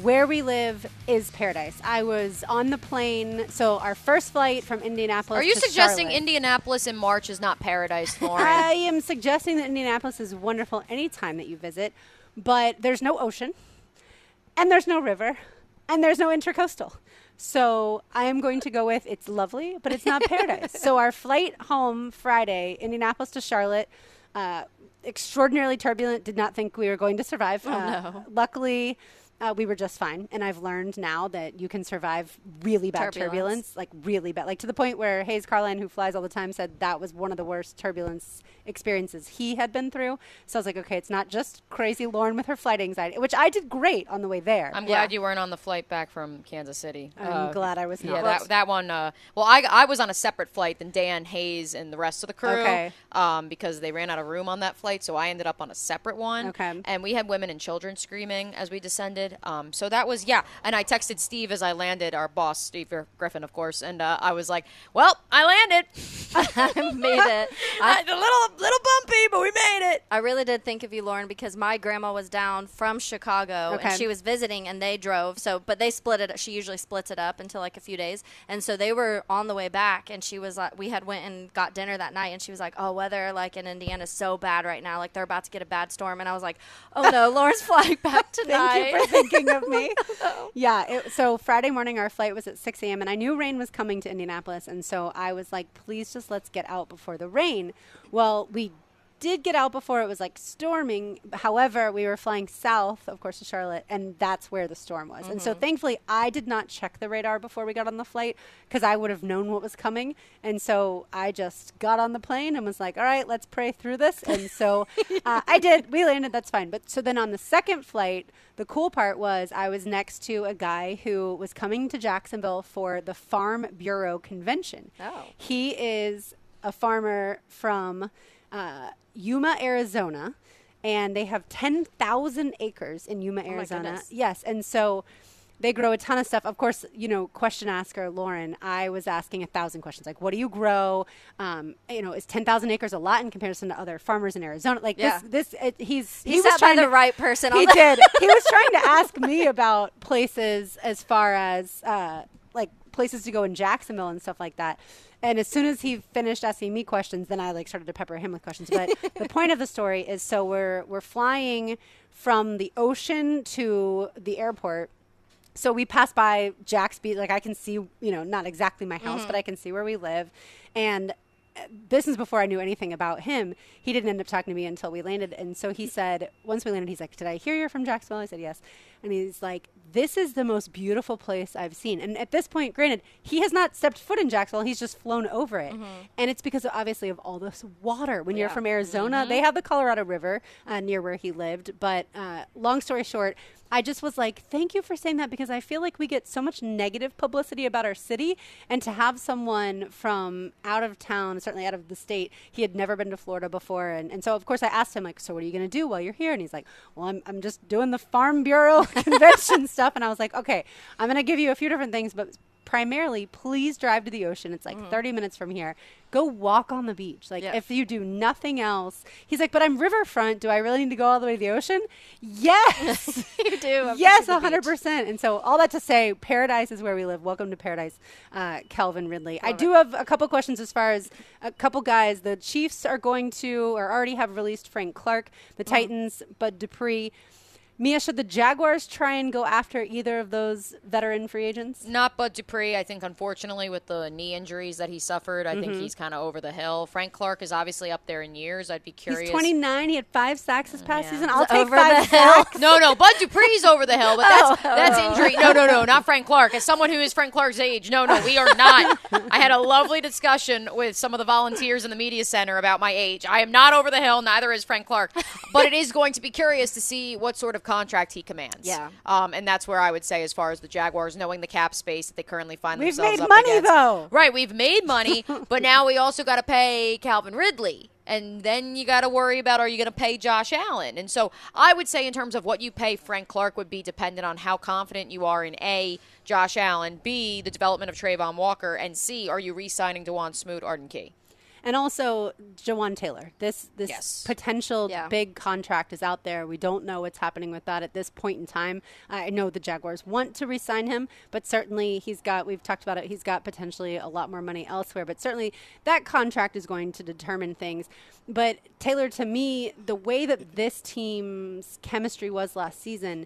where we live is paradise. I was on the plane, so our first flight from Indianapolis. Are you to suggesting Charlotte. Indianapolis in March is not paradise, Lauren? I am suggesting that Indianapolis is wonderful anytime that you visit. But there's no ocean, and there's no river, and there's no intercoastal. So I am going to go with it's lovely, but it's not paradise. So our flight home Friday, Indianapolis to Charlotte, uh, extraordinarily turbulent. Did not think we were going to survive. Oh, uh, no. Luckily, uh, we were just fine. And I've learned now that you can survive really bad turbulence, turbulence like really bad. Like to the point where Hayes Carline, who flies all the time, said that was one of the worst turbulence experiences he had been through. So I was like, okay, it's not just crazy Lauren with her flight anxiety, which I did great on the way there. I'm glad yeah. you weren't on the flight back from Kansas City. I'm uh, glad I was not. Yeah, that, that one. Uh, well, I, I was on a separate flight than Dan, Hayes, and the rest of the crew okay. um, because they ran out of room on that flight. So I ended up on a separate one. Okay. And we had women and children screaming as we descended. Um, so that was, yeah. And I texted Steve as I landed, our boss, Steve Griffin, of course. And uh, I was like, well, I landed. I made it. I, the little... little bumpy, but we made it. I really did think of you, Lauren, because my grandma was down from Chicago, okay. and she was visiting, and they drove. So, but they split it. She usually splits it up until like a few days, and so they were on the way back, and she was like, we had went and got dinner that night, and she was like, "Oh, weather like in Indiana is so bad right now. Like they're about to get a bad storm," and I was like, "Oh no, Lauren's flying back tonight." Thank you for thinking of me. Yeah. It, so Friday morning, our flight was at six a.m., and I knew rain was coming to Indianapolis, and so I was like, "Please just let's get out before the rain." Well, we did get out before it was like storming. However, we were flying south, of course, to Charlotte, and that's where the storm was. Mm-hmm. And so thankfully I did not check the radar before we got on the flight because I would have known what was coming. And so I just got on the plane and was like, all right, let's pray through this. And so uh, I did. We landed. That's fine. But so then on the second flight, the cool part was I was next to a guy who was coming to Jacksonville for the Farm Bureau Convention. Oh. He is a farmer from Uh, Yuma, Arizona, and they have ten thousand acres in Yuma, Arizona. Oh yes, and so they grow a ton of stuff. Of course, you know, question asker Lauren, I was asking a thousand questions. Like, what do you grow? Um, you know, is ten thousand acres a lot in comparison to other farmers in Arizona? Like yeah. this, this it, he's, he, he was sat by the to, right person. He did. He was trying to ask me about places as far as uh, like places to go in Jacksonville and stuff like that. And as soon as he finished asking me questions, then I like started to pepper him with questions. But the point of the story is, so we're we're flying from the ocean to the airport. So we pass by Jack's Beach. Like I can see, you know, not exactly my house, mm-hmm. but I can see where we live. And this is before I knew anything about him. He didn't end up talking to me until we landed. And so he said, once we landed, he's like, "Did I hear you're from Jacksonville?" I said, "Yes." And he's like, "This is the most beautiful place I've seen." And at this point, granted, he has not stepped foot in Jacksonville. He's just flown over it. Mm-hmm. And it's because, of, obviously, of all this water. When yeah. you're from Arizona, mm-hmm. they have the Colorado River uh, near where he lived. But uh, long story short, I just was like, thank you for saying that, because I feel like we get so much negative publicity about our city. And to have someone from out of town, certainly out of the state, he had never been to Florida before. And, and so, of course, I asked him, like, so what are you going to do while you're here? And he's like, well, I'm, I'm just doing the Farm Bureau convention stuff. And I was like, okay, I'm going to give you a few different things, but primarily please drive to the ocean. It's like mm-hmm. thirty minutes from here. Go walk on the beach. Like yes. if you do nothing else. He's like, but I'm riverfront. Do I really need to go all the way to the ocean? Yes. You do. I'm yes, one hundred percent. And so all that to say, paradise is where we live. Welcome to paradise, uh, Calvin Ridley. Love I do it. Have a couple questions as far as a couple guys. The Chiefs are going to or already have released Frank Clark. The mm-hmm. Titans, Bud Dupree. Mia, should the Jaguars try and go after either of those veteran free agents? Not Bud Dupree. I think, unfortunately, with the knee injuries that he suffered, I mm-hmm. think he's kind of over the hill. Frank Clark is obviously up there in years. I'd be curious. He's twenty-nine. He had five sacks this past yeah. season. I'll take over five sacks. No, no. Bud Dupree's over the hill, but that's, that's injury. No, no, no. Not Frank Clark. As someone who is Frank Clark's age, no, no, we are not. I had a lovely discussion with some of the volunteers in the media center about my age. I am not over the hill. Neither is Frank Clark. But it is going to be curious to see what sort of contract he commands. Yeah. Um, and that's where I would say as far as the Jaguars, knowing the cap space that they currently find we've themselves up against. We've made money, though. Right, we've made money, but now we also got to pay Calvin Ridley. And then you got to worry about, are you going to pay Josh Allen? And so I would say in terms of what you pay Frank Clark would be dependent on how confident you are in A, Josh Allen, B, the development of Trayvon Walker, and C, are you re-signing DeJuan Smoot, Arden Key? And also Jawan Taylor. This this yes. potential yeah. big contract is out there. We don't know what's happening with that at this point in time. I know the Jaguars want to re-sign him, but certainly he's got, we've talked about it, he's got potentially a lot more money elsewhere. But certainly that contract is going to determine things. But Taylor, to me, the way that this team's chemistry was last season,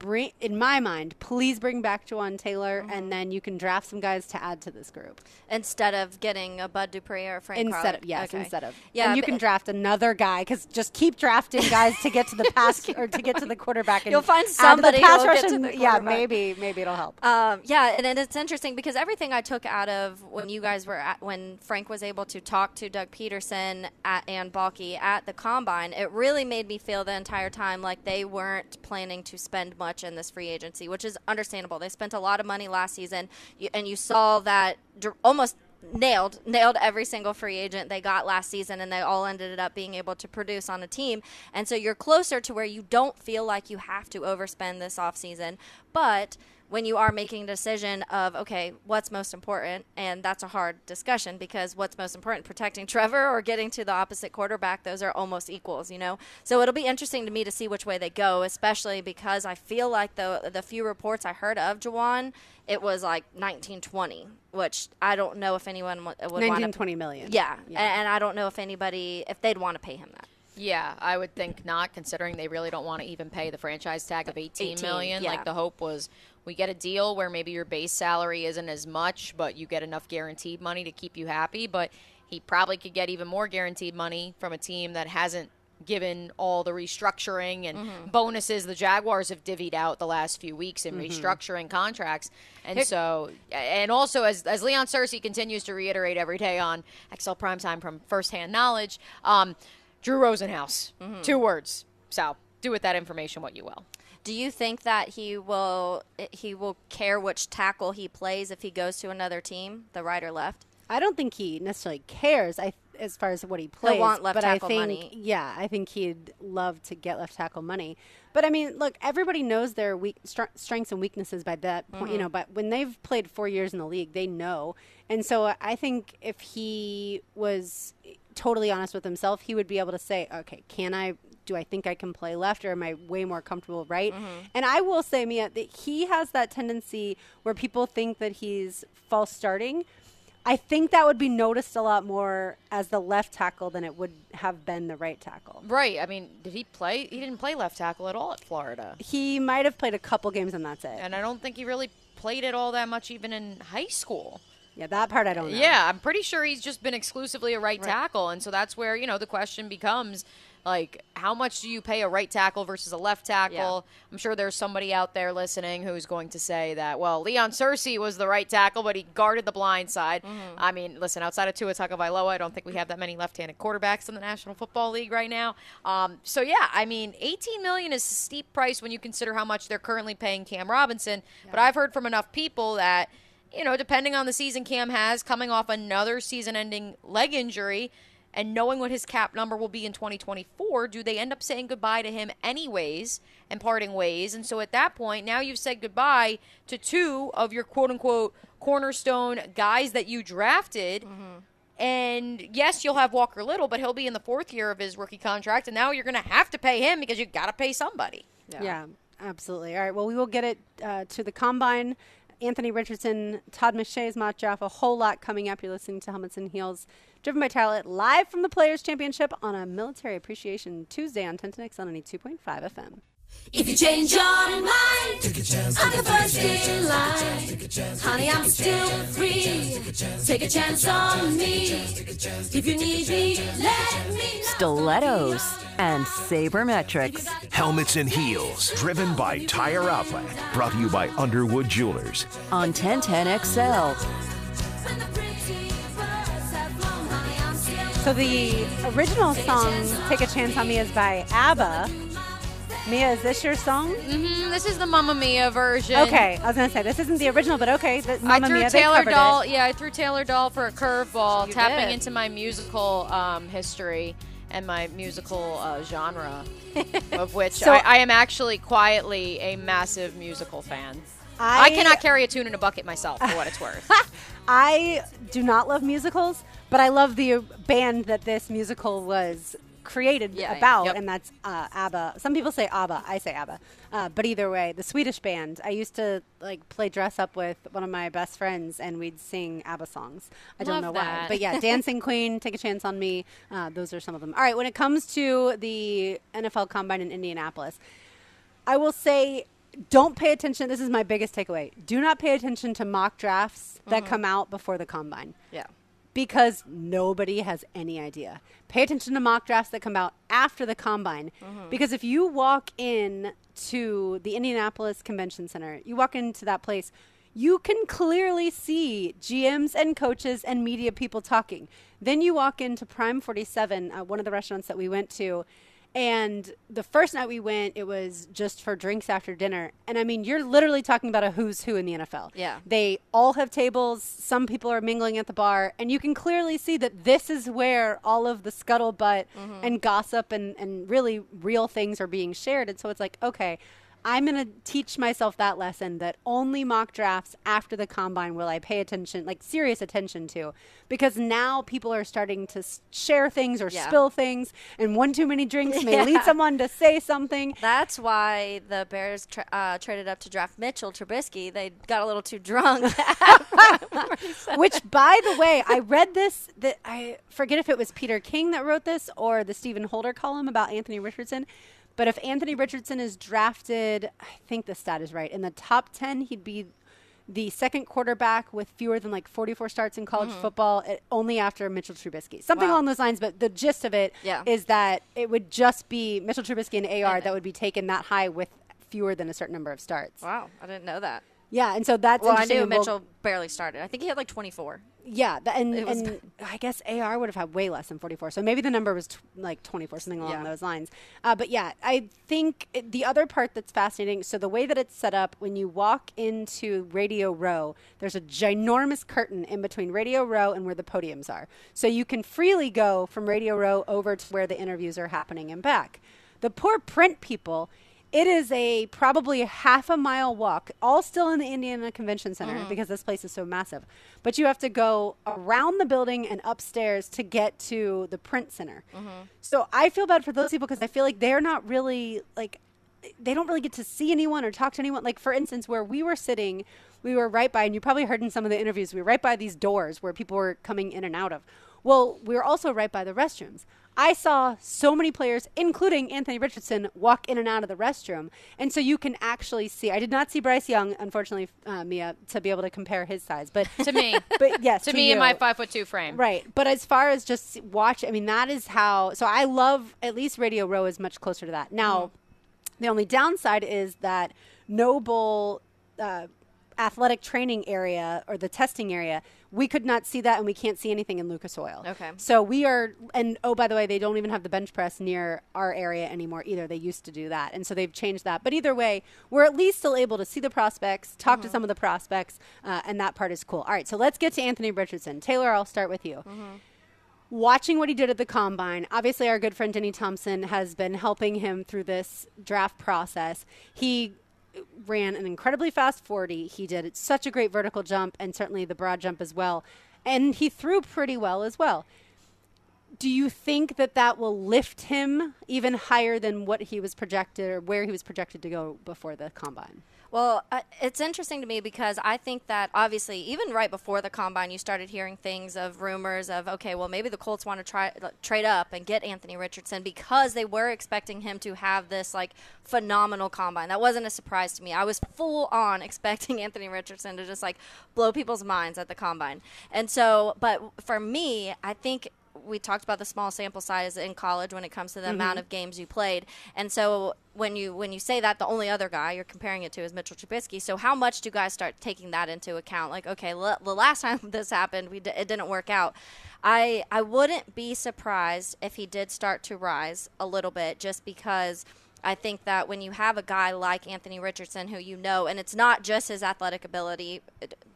bring, in my mind, please bring back Jawan Taylor, mm-hmm. and then you can draft some guys to add to this group. Instead of getting a Bud Dupree or a Frank Instead Carlick. Of, yes, okay. instead of. Yeah, and you can draft another guy, because just keep drafting guys to get to the pass or to get to the quarterback. And you'll find somebody who will get to the quarterback. Yeah, maybe, maybe it'll help. Um, yeah, and, and it's interesting, because everything I took out of when you guys were at, when Frank was able to talk to Doug Peterson at, and Balky at the Combine, it really made me feel the entire time like they weren't planning to spend money much in this free agency, which is understandable. They spent a lot of money last season, and you saw that almost nailed nailed every single free agent they got last season, and they all ended up being able to produce on a team. And so you're closer to where you don't feel like you have to overspend this offseason. But when you are making a decision of, okay, what's most important? And that's a hard discussion, because what's most important, protecting Trevor or getting to the opposite quarterback, those are almost equals, you know? So it'll be interesting to me to see which way they go, especially because I feel like the the few reports I heard of Jawan, it was like nineteen twenty, which I don't know if anyone would want to. nineteen, twenty million. Yeah, yeah. And I don't know if anybody, if they'd want to pay him that. Yeah, I would think not, considering they really don't want to even pay the franchise tag of eighteen million dollars. Yeah. Like, the hope was we get a deal where maybe your base salary isn't as much, but you get enough guaranteed money to keep you happy. But he probably could get even more guaranteed money from a team that hasn't given all the restructuring and mm-hmm. bonuses the Jaguars have divvied out the last few weeks in mm-hmm. restructuring contracts. And Here- so, and also as as Leon Searcy continues to reiterate every day on X L Primetime from firsthand knowledge, um, Drew Rosenhaus, mm-hmm. two words. So do with that information what you will. Do you think that he will he will care which tackle he plays if he goes to another team, the right or left? I don't think he necessarily cares I, as far as what he plays. He'll want left but tackle I think, money. Yeah, I think he'd love to get left tackle money. But, I mean, look, everybody knows their weak, str- strengths and weaknesses by that point. Mm-hmm. You know, but when they've played four years in the league, they know. And so I think if he was – totally honest with himself, he would be able to say, okay, can I do I think I can play left, or am I way more comfortable right? Mm-hmm. And I will say, Mia, that he has that tendency where people think that he's false starting. I think that would be noticed a lot more as the left tackle than it would have been the right tackle. Right. I mean, did he play? He didn't play left tackle at all at Florida. He might have played a couple games and that's it. And I don't think he really played it all that much even in high school. Yeah, that part I don't know. Yeah, I'm pretty sure he's just been exclusively a right, right tackle. And so that's where, you know, the question becomes, like, how much do you pay a right tackle versus a left tackle? Yeah. I'm sure there's somebody out there listening who's going to say that, well, Leon Searcy was the right tackle, but he guarded the blind side. Mm-hmm. I mean, listen, outside of Tua Tagovailoa, I don't think we have that many left-handed quarterbacks in the National Football League right now. Um, so, yeah, I mean, eighteen million dollars is a steep price when you consider how much they're currently paying Cam Robinson. Yeah. But I've heard from enough people that – you know, depending on the season Cam has, coming off another season-ending leg injury and knowing what his cap number will be in twenty twenty-four, do they end up saying goodbye to him anyways and parting ways? And so at that point, now you've said goodbye to two of your quote-unquote cornerstone guys that you drafted. Mm-hmm. And, yes, you'll have Walker Little, but he'll be in the fourth year of his rookie contract, and now you're going to have to pay him because you've got to pay somebody. Yeah. yeah, absolutely. All right, well, we will get it uh, to the Combine. Anthony Richardson, Todd McShay's mock draft, a whole lot coming up. You're listening to Helmets and Heels, driven by Talent, live from the Players' Championship on a Military Appreciation Tuesday on ten ten X on ninety-two point five F M. If you change your mind, take a chance, I'm the first in line. Honey, I'm still free. Take a chance on me. If you need me, let me know. Stilettos and Sabermetrics. Helmets and Heels, driven by Tire Outlet. Brought to you by Underwood Jewelers. On ten ten X L. So the original song, Take a Chance on Me, is by ABBA. Mia, is this your song? Mm-hmm. This is the Mamma Mia version. Okay, I was gonna say this isn't the original, but okay. The Mamma I threw Mia, Taylor Doll. It. Yeah, I threw Taylor Doll for a curveball, tapping did. into my musical um, history and my musical uh, genre, of which so I, I am actually quietly a massive musical fan. I, I cannot carry a tune in a bucket myself, for what it's worth. I do not love musicals, but I love the band that this musical was created yeah, about, yeah. Yep. and that's uh, ABBA. Some people say ABBA. I say ABBA. Uh, but either way, the Swedish band. I used to like play dress up with one of my best friends, and we'd sing ABBA songs. I love don't know that. why. But yeah, Dancing Queen, Take a Chance on Me. Uh, those are some of them. All right, when it comes to the N F L Combine in Indianapolis, I will say – don't pay attention. This is my biggest takeaway. Do not pay attention to mock drafts that mm-hmm. come out before the Combine. Yeah. Because nobody has any idea. Pay attention to mock drafts that come out after the Combine. Mm-hmm. Because if you walk in to the Indianapolis Convention Center, you walk into that place, you can clearly see G Ms and coaches and media people talking. Then you walk into Prime forty-seven, uh, one of the restaurants that we went to, and the first night we went, it was just for drinks after dinner. And, I mean, you're literally talking about a who's who in the N F L. Yeah. They all have tables. Some people are mingling at the bar. And you can clearly see that this is where all of the scuttlebutt mm-hmm. and gossip and, and really real things are being shared. And so it's like, okay, I'm going to teach myself that lesson, that only mock drafts after the combine will I pay attention, like serious attention to, because now people are starting to share things or yeah. spill things, and one too many drinks may yeah. lead someone to say something. That's why the Bears tra- uh, traded up to draft Mitchell Trubisky. They got a little too drunk. Which, by the way, I read this, that I forget if it was Peter King that wrote this or the Stephen Holder column about Anthony Richardson. But if Anthony Richardson is drafted, I think the stat is right, in the top ten, he'd be the second quarterback with fewer than like forty-four starts in college mm-hmm. football, at, only after Mitchell Trubisky. Something wow. along those lines, but the gist of it yeah. is that it would just be Mitchell Trubisky and A R that would be taken that high with fewer than a certain number of starts. Wow, I didn't know that. Yeah, and so that's well, I knew Mitchell we'll, barely started. I think he had like twenty-four. Yeah, th- and, and I guess A R would have had way less than forty-four, so maybe the number was t- like twenty-four, something along yeah. those lines. Uh, but yeah, I think it, the other part that's fascinating, so the way that it's set up, when you walk into Radio Row, there's a ginormous curtain in between Radio Row and where the podiums are. So you can freely go from Radio Row over to where the interviews are happening and back. The poor print people... It is a probably half a mile walk, all still in the Indiana Convention Center mm-hmm. because this place is so massive. But you have to go around the building and upstairs to get to the print center. Mm-hmm. So I feel bad for those people because I feel like they're not really like they don't really get to see anyone or talk to anyone. Like, for instance, where we were sitting, we were right by, and you probably heard in some of the interviews, we were right by these doors where people were coming in and out of. Well, we were also right by the restrooms. I saw so many players, including Anthony Richardson, walk in and out of the restroom. And so you can actually see. I did not see Bryce Young, unfortunately, uh, Mia, to be able to compare his size. But to me. But yes, to, to me you. In my five foot two frame. Right. But as far as just watch, I mean, that is how. So I love, at least Radio Row is much closer to that. Now, mm-hmm. the only downside is that Noble uh, athletic training area or the testing area, we could not see that, and we can't see anything in Lucas Oil. Okay. So we are – and, oh, by the way, they don't even have the bench press near our area anymore either. They used to do that, and so they've changed that. But either way, we're at least still able to see the prospects, talk mm-hmm. to some of the prospects, uh, and that part is cool. All right, so let's get to Anthony Richardson. Taylor, I'll start with you. Mm-hmm. Watching what he did at the Combine, obviously our good friend Denny Thompson has been helping him through this draft process. He – ran an incredibly fast forty. He did such a great vertical jump and certainly the broad jump as well. And he threw pretty well as well. Do you think that that will lift him even higher than what he was projected or where he was projected to go before the Combine? Well, uh, it's interesting to me because I think that obviously even right before the Combine, you started hearing things of rumors of, okay, well, maybe the Colts want to try trade up and get Anthony Richardson because they were expecting him to have this, like, phenomenal Combine. That wasn't a surprise to me. I was full on expecting Anthony Richardson to just, like, blow people's minds at the Combine. And so, but for me, I think – we talked about the small sample size in college when it comes to the mm-hmm. amount of games you played. And so when you when you say that, the only other guy you're comparing it to is Mitchell Trubisky. So how much do guys start taking that into account? Like, okay, l- the last time this happened, we d- it didn't work out. I I wouldn't be surprised if he did start to rise a little bit just because – I think that when you have a guy like Anthony Richardson who you know, and it's not just his athletic ability.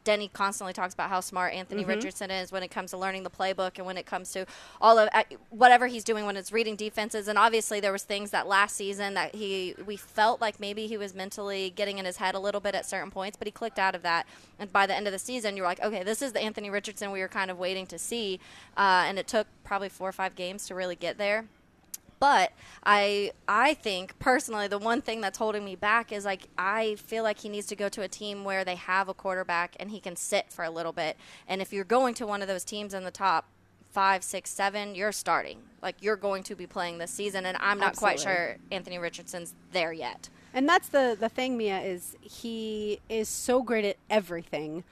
Denny constantly talks about how smart Anthony mm-hmm. Richardson is when it comes to learning the playbook and when it comes to all of uh, whatever he's doing when it's reading defenses. And obviously there was things that last season that he we felt like maybe he was mentally getting in his head a little bit at certain points, but he clicked out of that. And by the end of the season, you were like, okay, this is the Anthony Richardson we were kind of waiting to see. Uh, and it took probably four or five games to really get there. But I I think, personally, the one thing that's holding me back is, like, I feel like he needs to go to a team where they have a quarterback and he can sit for a little bit. And if you're going to one of those teams in the top five, six, seven, you're starting. Like, you're going to be playing this season, and I'm not Absolutely. quite sure Anthony Richardson's there yet. And that's the, the thing, Mia, is he is so great at everything.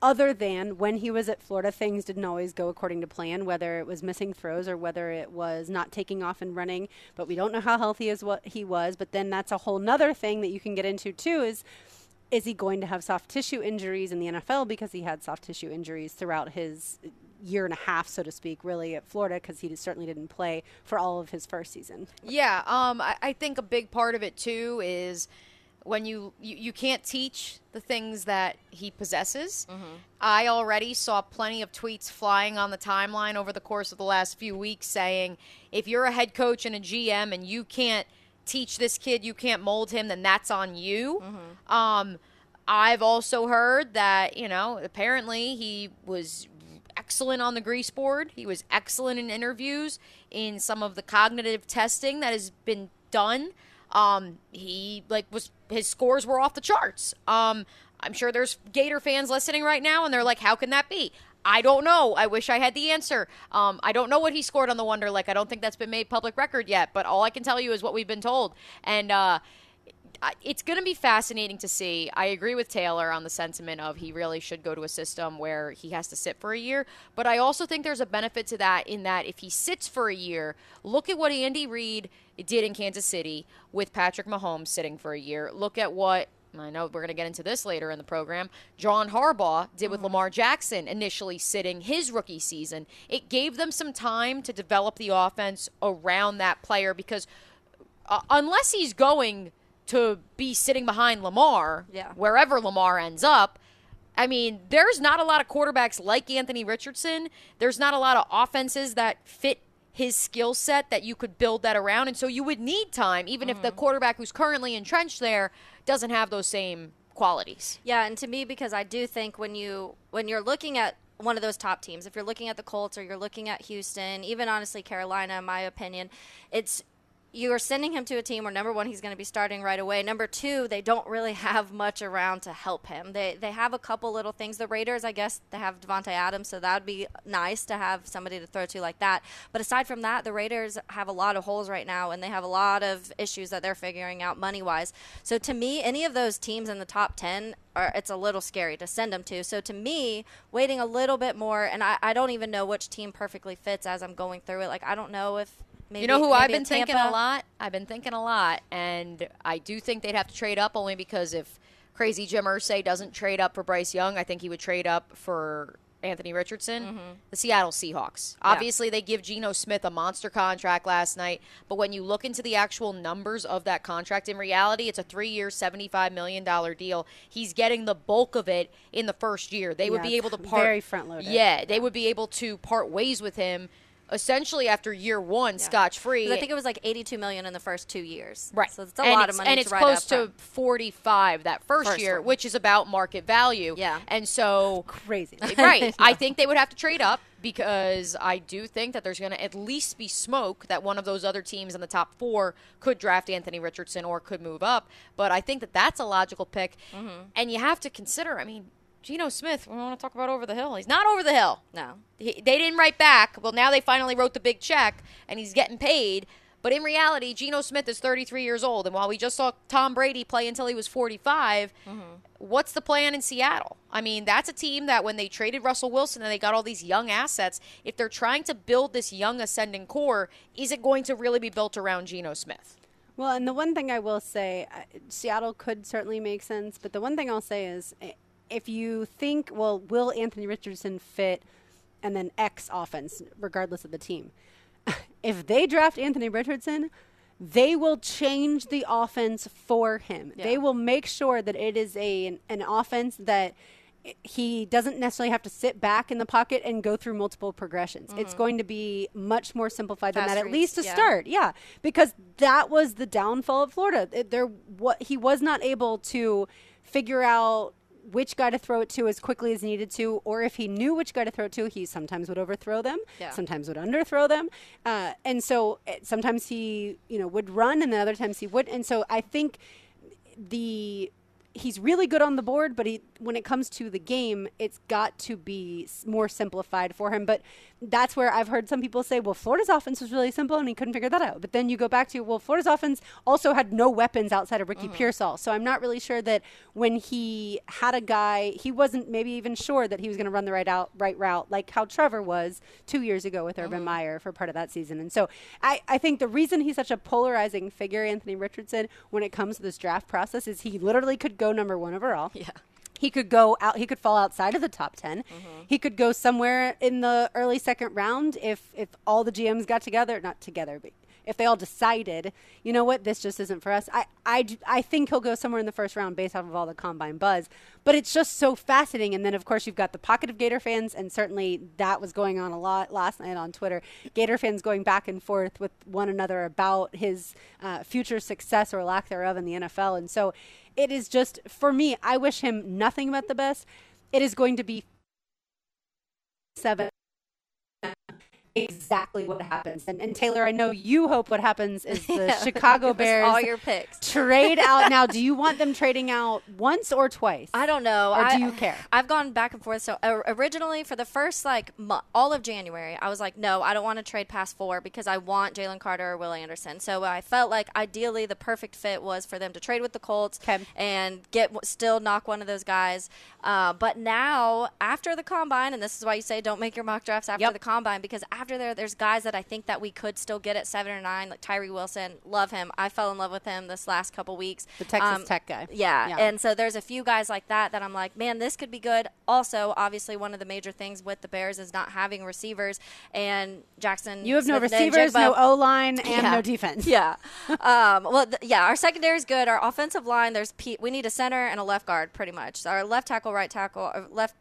Other than when he was at Florida, things didn't always go according to plan, whether it was missing throws or whether it was not taking off and running. But we don't know how healthy is what he was. But then that's a whole nother thing that you can get into, too, is is he going to have soft tissue injuries in the N F L because he had soft tissue injuries throughout his year and a half, so to speak, really at Florida because he certainly didn't play for all of his first season. Yeah, um, I, I think a big part of it, too, is – when you, you, you can't teach the things that he possesses. Mm-hmm. I already saw plenty of tweets flying on the timeline over the course of the last few weeks saying, if you're a head coach and a G M and you can't teach this kid, you can't mold him, then that's on you. Mm-hmm. Um, I've also heard that, you know, apparently he was excellent on the grease board. He was excellent in interviews, in some of the cognitive testing that has been done. Um, he, like, was, his scores were off the charts. Um, I'm sure there's Gator fans listening right now, and they're like, how can that be? I don't know. I wish I had the answer. Um, I don't know what he scored on the Wonderlic. I don't think that's been made public record yet, but all I can tell you is what we've been told. And uh, it's going to be fascinating to see. I agree with Taylor on the sentiment of he really should go to a system where he has to sit for a year, but I also think there's a benefit to that in that if he sits for a year, look at what Andy Reid did in Kansas City with Patrick Mahomes sitting for a year. Look at what, I know we're going to get into this later in the program, John Harbaugh did with mm-hmm. Lamar Jackson initially sitting his rookie season. It gave them some time to develop the offense around that player because uh, unless he's going to be sitting behind Lamar, yeah. wherever Lamar ends up, I mean, there's not a lot of quarterbacks like Anthony Richardson. There's not a lot of offenses that fit his skill set that you could build that around. And so you would need time, even mm-hmm. if the quarterback who's currently entrenched there doesn't have those same qualities. Yeah, and to me, because I do think when, you, when you're looking at one of those top teams, if you're looking at the Colts or you're looking at Houston, even honestly Carolina, in my opinion, it's you are sending him to a team where, number one, he's going to be starting right away. Number two, they don't really have much around to help him. They they have a couple little things. The Raiders, I guess, they have Devontae Adams, so that would be nice to have somebody to throw to like that. But aside from that, the Raiders have a lot of holes right now, and they have a lot of issues that they're figuring out money-wise. So to me, any of those teams in the top ten, are, it's a little scary to send them to. So to me, waiting a little bit more, and I, I don't even know which team perfectly fits as I'm going through it. Like, I don't know if... Maybe, you know who I've been thinking a lot? I've been thinking a lot, and I do think they'd have to trade up only because if crazy Jim Irsay doesn't trade up for Bryce Young, I think he would trade up for Anthony Richardson. Mm-hmm. The Seattle Seahawks. Yeah. Obviously, they give Geno Smith a monster contract last night, but when you look into the actual numbers of that contract, in reality, it's a three-year, seventy-five million dollars deal. He's getting the bulk of it in the first year. They yeah, would be able to part. Very front-loaded. Yeah, they would be able to part ways with him essentially after year one, yeah. scotch-free. I think it was like eighty-two million dollars in the first two years. Right. So it's a and lot it's, of money and to write up. And it's close to forty-five that first, first year, one. which is about market value. Yeah. And so... Crazy. Right. yeah. I think they would have to trade up because I do think that there's going to at least be smoke that one of those other teams in the top four could draft Anthony Richardson or could move up. But I think that that's a logical pick. Mm-hmm. And you have to consider, I mean... Geno Smith, we want to talk about over the hill. He's not over the hill. No. He, they didn't write back. Well, now they finally wrote the big check, and he's getting paid. But in reality, Geno Smith is thirty-three years old, and while we just saw Tom Brady play until he was forty-five, mm-hmm. what's the plan in Seattle? I mean, that's a team that when they traded Russell Wilson and they got all these young assets, if they're trying to build this young ascending core, is it going to really be built around Geno Smith? Well, and the one thing I will say, Seattle could certainly make sense, but the one thing I'll say is – if you think, well, will Anthony Richardson fit and then X offense, regardless of the team? If they draft Anthony Richardson, they will change the offense for him. Yeah. They will make sure that it is a an, an offense that he doesn't necessarily have to sit back in the pocket and go through multiple progressions. Mm-hmm. It's going to be much more simplified Fast than that, reads, at least to yeah. start. Yeah, because that was the downfall of Florida. It, there, what, he was not able to figure out which guy to throw it to as quickly as needed to, or if he knew which guy to throw it to, he sometimes would overthrow them, yeah. sometimes would underthrow them. Uh, and so it, sometimes he, you know, would run and the other times he wouldn't. And so I think the he's really good on the board, but he, when it comes to the game, it's got to be more simplified for him. But that's where I've heard some people say, well, Florida's offense was really simple and he couldn't figure that out. But then you go back to, well, Florida's offense also had no weapons outside of Ricky mm-hmm. Pearsall. So I'm not really sure that when he had a guy, he wasn't maybe even sure that he was going to run the right out right route, like how Trevor was two years ago with Urban mm-hmm. Meyer for part of that season. And so I, I think the reason he's such a polarizing figure, Anthony Richardson, when it comes to this draft process is he literally could go number one overall. Yeah. He could go out. He could fall outside of the top ten. Mm-hmm. He could go somewhere in the early second round if if all the G Ms got together, not together, but if they all decided, you know what, this just isn't for us. I, I, I think he'll go somewhere in the first round based off of all the combine buzz. But it's just so fascinating. And then, of course, you've got the pocket of Gator fans, and certainly that was going on a lot last night on Twitter. Gator fans going back and forth with one another about his uh, future success or lack thereof in the N F L. And so it is just, for me, I wish him nothing but the best. It is going to be seven. Exactly what happens. And, and Taylor, I know you hope what happens is the yeah, Chicago Bears all your picks trade out. Now, do you want them trading out once or twice? I don't know. Or I, do you care? I've gone back and forth. So uh, originally for the first like month, all of January, I was like, no, I don't want to trade past four because I want Jalen Carter or Will Anderson. So I felt like ideally the perfect fit was for them to trade with the Colts okay. and get still knock one of those guys. Uh, but now after the combine, and this is why you say don't make your mock drafts after yep. the combine, because after There, there's guys that I think that we could still get at seven or nine, like Tyree Wilson. Love him. I fell in love with him this last couple weeks. The Texas um, Tech guy. Yeah. yeah. And so there's a few guys like that that I'm like, man, this could be good. Also, obviously, one of the major things with the Bears is not having receivers. And Jackson. You have Smith no receivers, no O-line, and yeah. no defense. Yeah. um, well, th- yeah, our secondary is good. Our offensive line, there's P- we need a center and a left guard pretty much. So our left tackle, right tackle, or left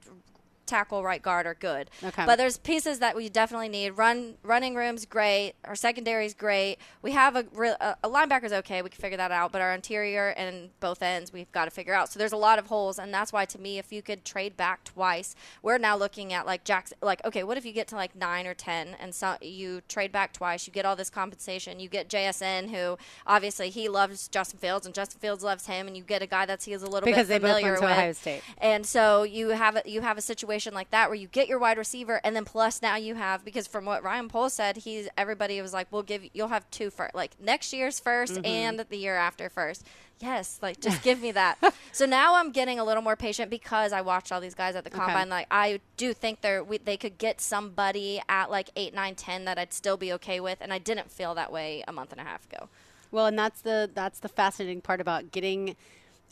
tackle, right guard are good. Okay. But there's pieces that we definitely need. Run Running room's great. Our secondary's great. We have a, a, a linebacker's okay. We can figure that out. But our interior and both ends, we've got to figure out. So there's a lot of holes. And that's why, to me, if you could trade back twice, we're now looking at, like, Jackson. Like, okay, what if you get to, like, nine or ten and so you trade back twice, you get all this compensation, you get J S N, who obviously he loves Justin Fields, and Justin Fields loves him, and you get a guy that he is a little because bit familiar with. Because they both went to Ohio State. And so you have a, you have a situation like that where you get your wide receiver, and then plus now you have, because from what Ryan Pohl said, he's everybody was like, we'll give you'll have two for like next year's first mm-hmm. and the year after first. Yes, like just give me that. So now I'm getting a little more patient because I watched all these guys at the combine. Okay. Like I do think they're we, they could get somebody at like eight, nine, ten that I'd still be okay with, and I didn't feel that way a month and a half ago. Well, and that's the that's the fascinating part about getting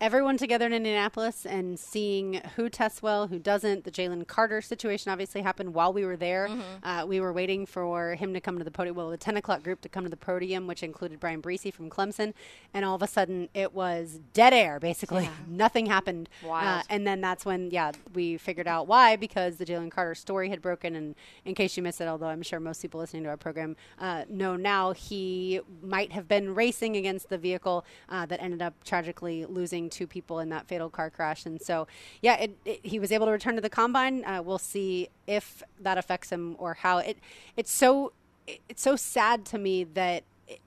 everyone together in Indianapolis and seeing who tests well, who doesn't. The Jalen Carter situation obviously happened while we were there. Mm-hmm. Uh, we were waiting for him to come to the podium, well, the ten o'clock group to come to the podium, which included Brian Bresee from Clemson. And all of a sudden, it was dead air, basically. Yeah. Nothing happened. Uh, and then that's when, yeah, we figured out why, because the Jalen Carter story had broken. And in case you missed it, although I'm sure most people listening to our program uh, know now, he might have been racing against the vehicle uh, that ended up tragically losing two people in that fatal car crash. And so, yeah, it, it, he was able to return to the combine. Uh, we'll see if that affects him or how. It it's so it, it's so sad to me that it,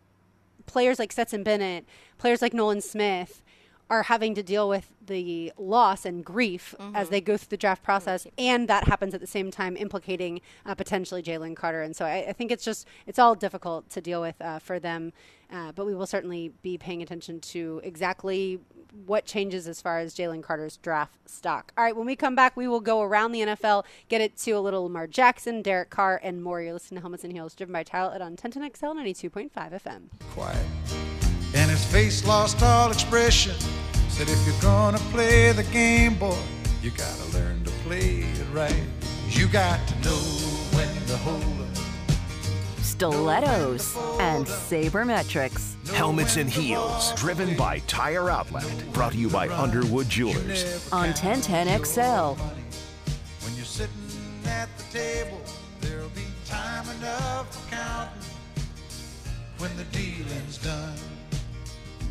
players like Stetson Bennett, players like Nolan Smith are having to deal with the loss and grief mm-hmm. as they go through the draft process, mm-hmm. and that happens at the same time, implicating uh, potentially Jalen Carter. And so I, I think it's just it's all difficult to deal with uh, for them. Uh, but we will certainly be paying attention to exactly what changes as far as Jalen Carter's draft stock. All right, when we come back, we will go around the N F L, get it to a little Lamar Jackson, Derek Carr, and more. You're listening to Helmets and Heels, driven by Tile on ten ten X L ninety-two point five F M. Quiet. And his face lost all expression. Said, if you're gonna play the game, boy, you gotta learn to play it right. You got to know when to hold it. Stilettos and Sabermetrics. Helmets and Heels, driven by Tire Outlet. Brought to you by Underwood Jewelers. On ten ten X L. When you're sitting at the table, there'll be time enough for counting when the dealing's done.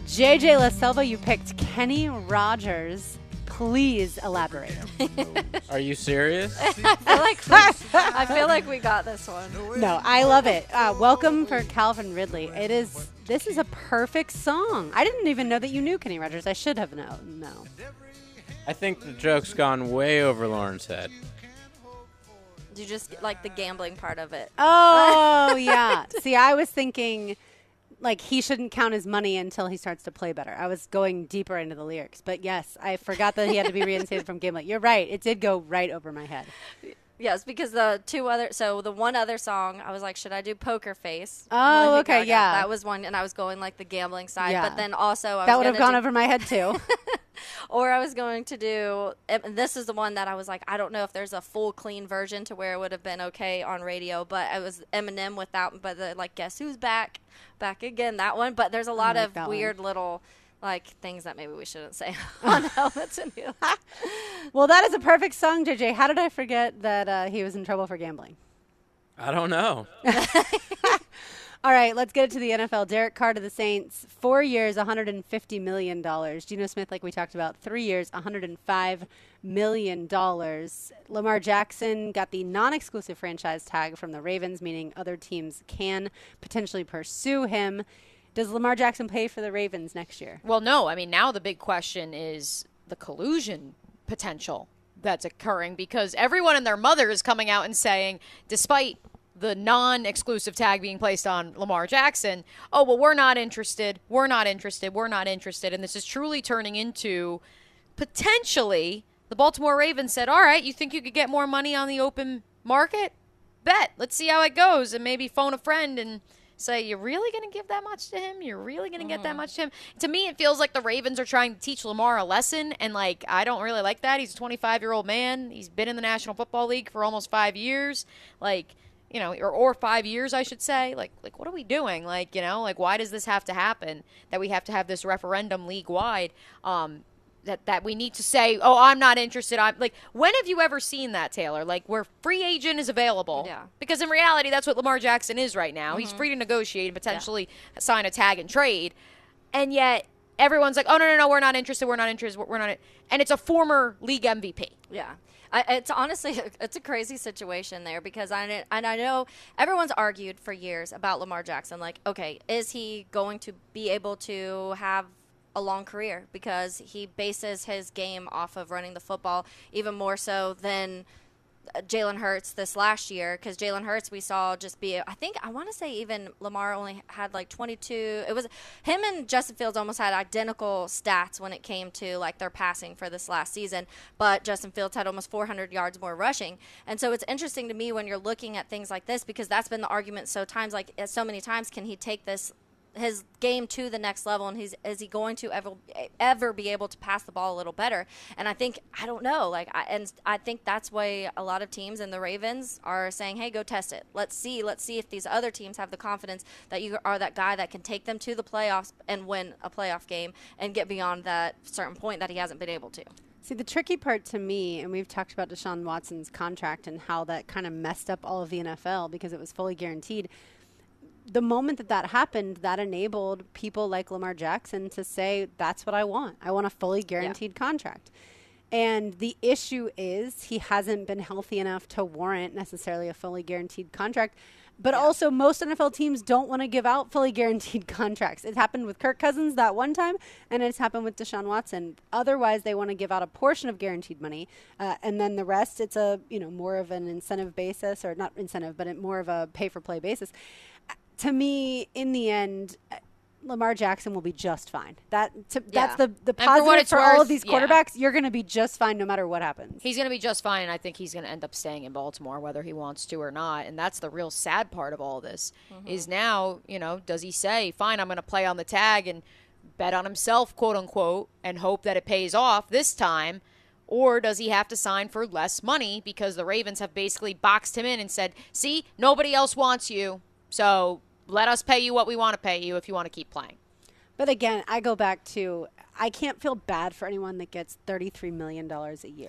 J J LaSelva, you picked Kenny Rogers. Please elaborate. Are you serious? I feel like I feel like we got this one. No, I love it. Uh, welcome for Calvin Ridley. It is. This is a perfect song. I didn't even know that you knew Kenny Rogers. I should have known. No. I think the joke's gone way over Lauren's head. You just like the gambling part of it. Oh yeah. See, I was thinking, like, he shouldn't count his money until he starts to play better. I was going deeper into the lyrics. But, yes, I forgot that he had to be reinstated from gambling. You're right. It did go right over my head. Yes, because the two other – so the one other song, I was like, should I do Poker Face? Oh, really? Okay, yeah. Out. That was one, and I was going, like, the gambling side. Yeah. But then also – I was that would have gone do- over my head, too. Or I was going to do, and this is the one that I was like, I don't know if there's a full clean version to where it would have been okay on radio, but it was Eminem without, but the, like, guess who's back, back again, that one. But there's a lot like of weird one. Little, like, things that maybe we shouldn't say on Helmets and Hula. Well, that is a perfect song, J J. How did I forget that uh, he was in trouble for gambling? I don't know. All right, let's get it to the N F L. Derek Carr to the Saints, four years, one hundred fifty million dollars. Geno Smith, like we talked about, three years, one hundred five million dollars. Lamar Jackson got the non-exclusive franchise tag from the Ravens, meaning other teams can potentially pursue him. Does Lamar Jackson play for the Ravens next year? Well, no. I mean, now the big question is the collusion potential that's occurring, because everyone and their mother is coming out and saying, despite the non-exclusive tag being placed on Lamar Jackson, oh, well, we're not interested, we're not interested, we're not interested. And this is truly turning into potentially the Baltimore Ravens said, all right, you think you could get more money on the open market? Bet. Let's see how it goes, and maybe phone a friend and say, you're really going to give that much to him? You're really going to get that much to him? To me, it feels like the Ravens are trying to teach Lamar a lesson, and, like, I don't really like that. He's a twenty-five-year-old man. He's been in the National Football League for almost five years. Like, you know, or, or five years, I should say. Like, like, what are we doing? Like, you know, like, why does this have to happen, that we have to have this referendum league-wide, um, that, that we need to say, oh, I'm not interested. I'm like, when have you ever seen that, Taylor? Like, where free agent is available. Yeah. Because in reality, that's what Lamar Jackson is right now. Mm-hmm. He's free to negotiate and potentially yeah. sign a tag and trade. And yet everyone's like, oh, no, no, no, we're not interested. We're not interested. We're not. And it's a former league M V P. Yeah. I, it's honestly, it's a crazy situation there, because I, and I know everyone's argued for years about Lamar Jackson. Like, okay, is he going to be able to have a long career, because he bases his game off of running the football even more so than Jalen Hurts this last year, because Jalen Hurts we saw just be, I think, I want to say even Lamar only had like twenty-two. It was him and Justin Fields almost had identical stats when it came to like their passing for this last season, but Justin Fields had almost four hundred yards more rushing. And so it's interesting to me when you're looking at things like this, because that's been the argument so times like so many times, can he take this his game to the next level, and he's is he going to ever ever be able to pass the ball a little better? And I think I don't know like I, and I think that's why a lot of teams and the Ravens are saying, hey, go test it, let's see let's see if these other teams have the confidence that you are that guy that can take them to the playoffs and win a playoff game and get beyond that certain point that he hasn't been able to. See, the tricky part to me, and we've talked about Deshaun Watson's contract and how that kind of messed up all of the N F L because it was fully guaranteed. The moment that that happened, that enabled people like Lamar Jackson to say, that's what I want. I want a fully guaranteed yeah. contract. And the issue is he hasn't been healthy enough to warrant necessarily a fully guaranteed contract. But yeah. also most N F L teams don't want to give out fully guaranteed contracts. It happened with Kirk Cousins that one time, and it's happened with Deshaun Watson. Otherwise, they want to give out a portion of guaranteed money, uh, and then the rest, it's a you know more of an incentive basis, or not incentive, but it, more of a pay-for-play basis. To me, in the end, Lamar Jackson will be just fine. That to, yeah. That's the, the positive for, for worth, all of these quarterbacks. Yeah. You're going to be just fine no matter what happens. He's going to be just fine, and I think he's going to end up staying in Baltimore whether he wants to or not. And that's the real sad part of all this mm-hmm. is now, you know, does he say, fine, I'm going to play on the tag and bet on himself, quote unquote, and hope that it pays off this time? Or does he have to sign for less money because the Ravens have basically boxed him in and said, see, nobody else wants you, so let us pay you what we want to pay you if you want to keep playing. But again, I go back to, I can't feel bad for anyone that gets thirty-three million dollars a year.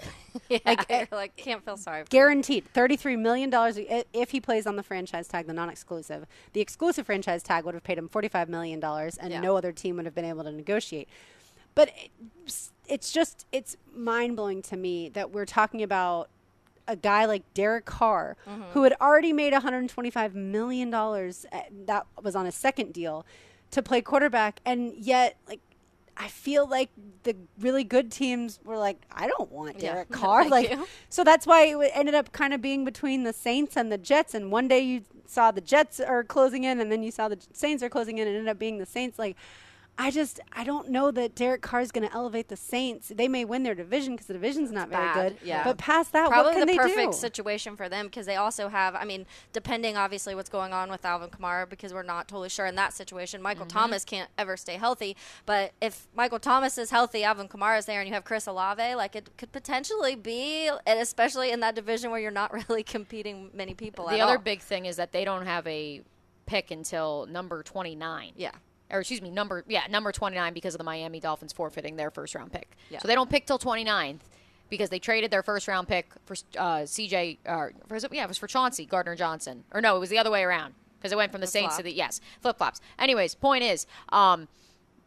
yeah, like, I, like can't feel sorry for guaranteed, thirty-three million dollars a, if he plays on the franchise tag, the non-exclusive. The exclusive franchise tag would have paid him forty-five million dollars, and yeah. no other team would have been able to negotiate. But it, it's just, it's mind-blowing to me that we're talking about a guy like Derek Carr, mm-hmm. who had already made one hundred twenty-five million dollars, that was on his second deal, to play quarterback. And yet, like, I feel like the really good teams were like, I don't want Derek yeah. Carr. No, like, you. So that's why it ended up kind of being between the Saints and the Jets. And one day you saw the Jets are closing in, and then you saw the Saints are closing in, and it ended up being the Saints. Like, I just I don't know that Derek Carr is going to elevate the Saints. They may win their division because the division's not very good. Yeah. But past that, probably what can they do? Probably the perfect situation for them because they also have, I mean, depending obviously what's going on with Alvin Kamara because we're not totally sure in that situation. Michael mm-hmm. Thomas can't ever stay healthy. But if Michael Thomas is healthy, Alvin Kamara is there, and you have Chris Olave, like it could potentially be, and especially in that division where you're not really competing many people the at all. The other big thing is that they don't have a pick until number twenty-nine. Yeah. Or excuse me, number yeah, number twenty-nine because of the Miami Dolphins forfeiting their first-round pick. Yeah. So they don't pick till twenty-ninth because they traded their first-round pick for uh, C J. Uh, for, yeah, it was for Chauncey Gardner-Johnson. Or no, it was the other way around because it went from the Flip Saints flop. to the yes flip-flops. Anyways, point is, um,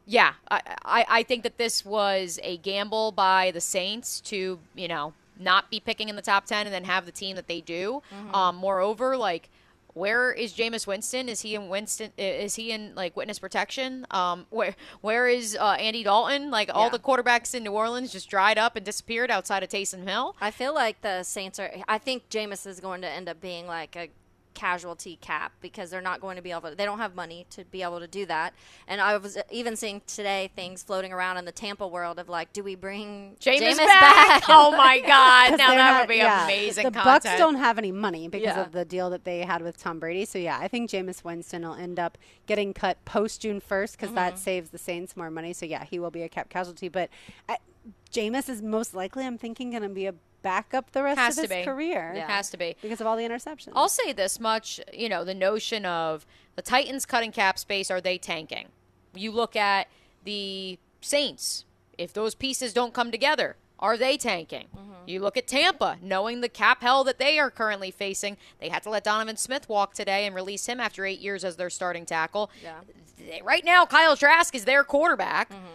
yeah, I, I I think that this was a gamble by the Saints to you know not be picking in the top ten and then have the team that they do. Mm-hmm. Um, moreover, like. Where is Jameis Winston? Is he in Winston? Is he in like witness protection? Um, where where is uh, Andy Dalton? Like yeah. all the quarterbacks in New Orleans just dried up and disappeared outside of Taysom Hill. I feel like the Saints are. I think Jameis is going to end up being like a casualty cap because they're not going to be able to, they don't have money to be able to do that. And I was even seeing today things floating around in the Tampa world of like, do we bring Jameis, Jameis back? back? Oh my God. Now that not, would be yeah. amazing the content. The Bucs don't have any money because yeah. of the deal that they had with Tom Brady. So yeah, I think Jameis Winston will end up getting cut post June first because mm-hmm. that saves the Saints more money. So yeah, he will be a cap casualty. But uh, Jameis is most likely, I'm thinking, going to be a back up the rest Has of his be. career. Yeah. Has to be. Because of all the interceptions. I'll say this much, you know, the notion of the Titans cutting cap space, are they tanking? You look at the Saints. If those pieces don't come together, are they tanking? Mm-hmm. You look at Tampa, knowing the cap hell that they are currently facing. They had to let Donovan Smith walk today and release him after eight years as their starting tackle. Yeah. They, right now, Kyle Trask is their quarterback. Mm-hmm.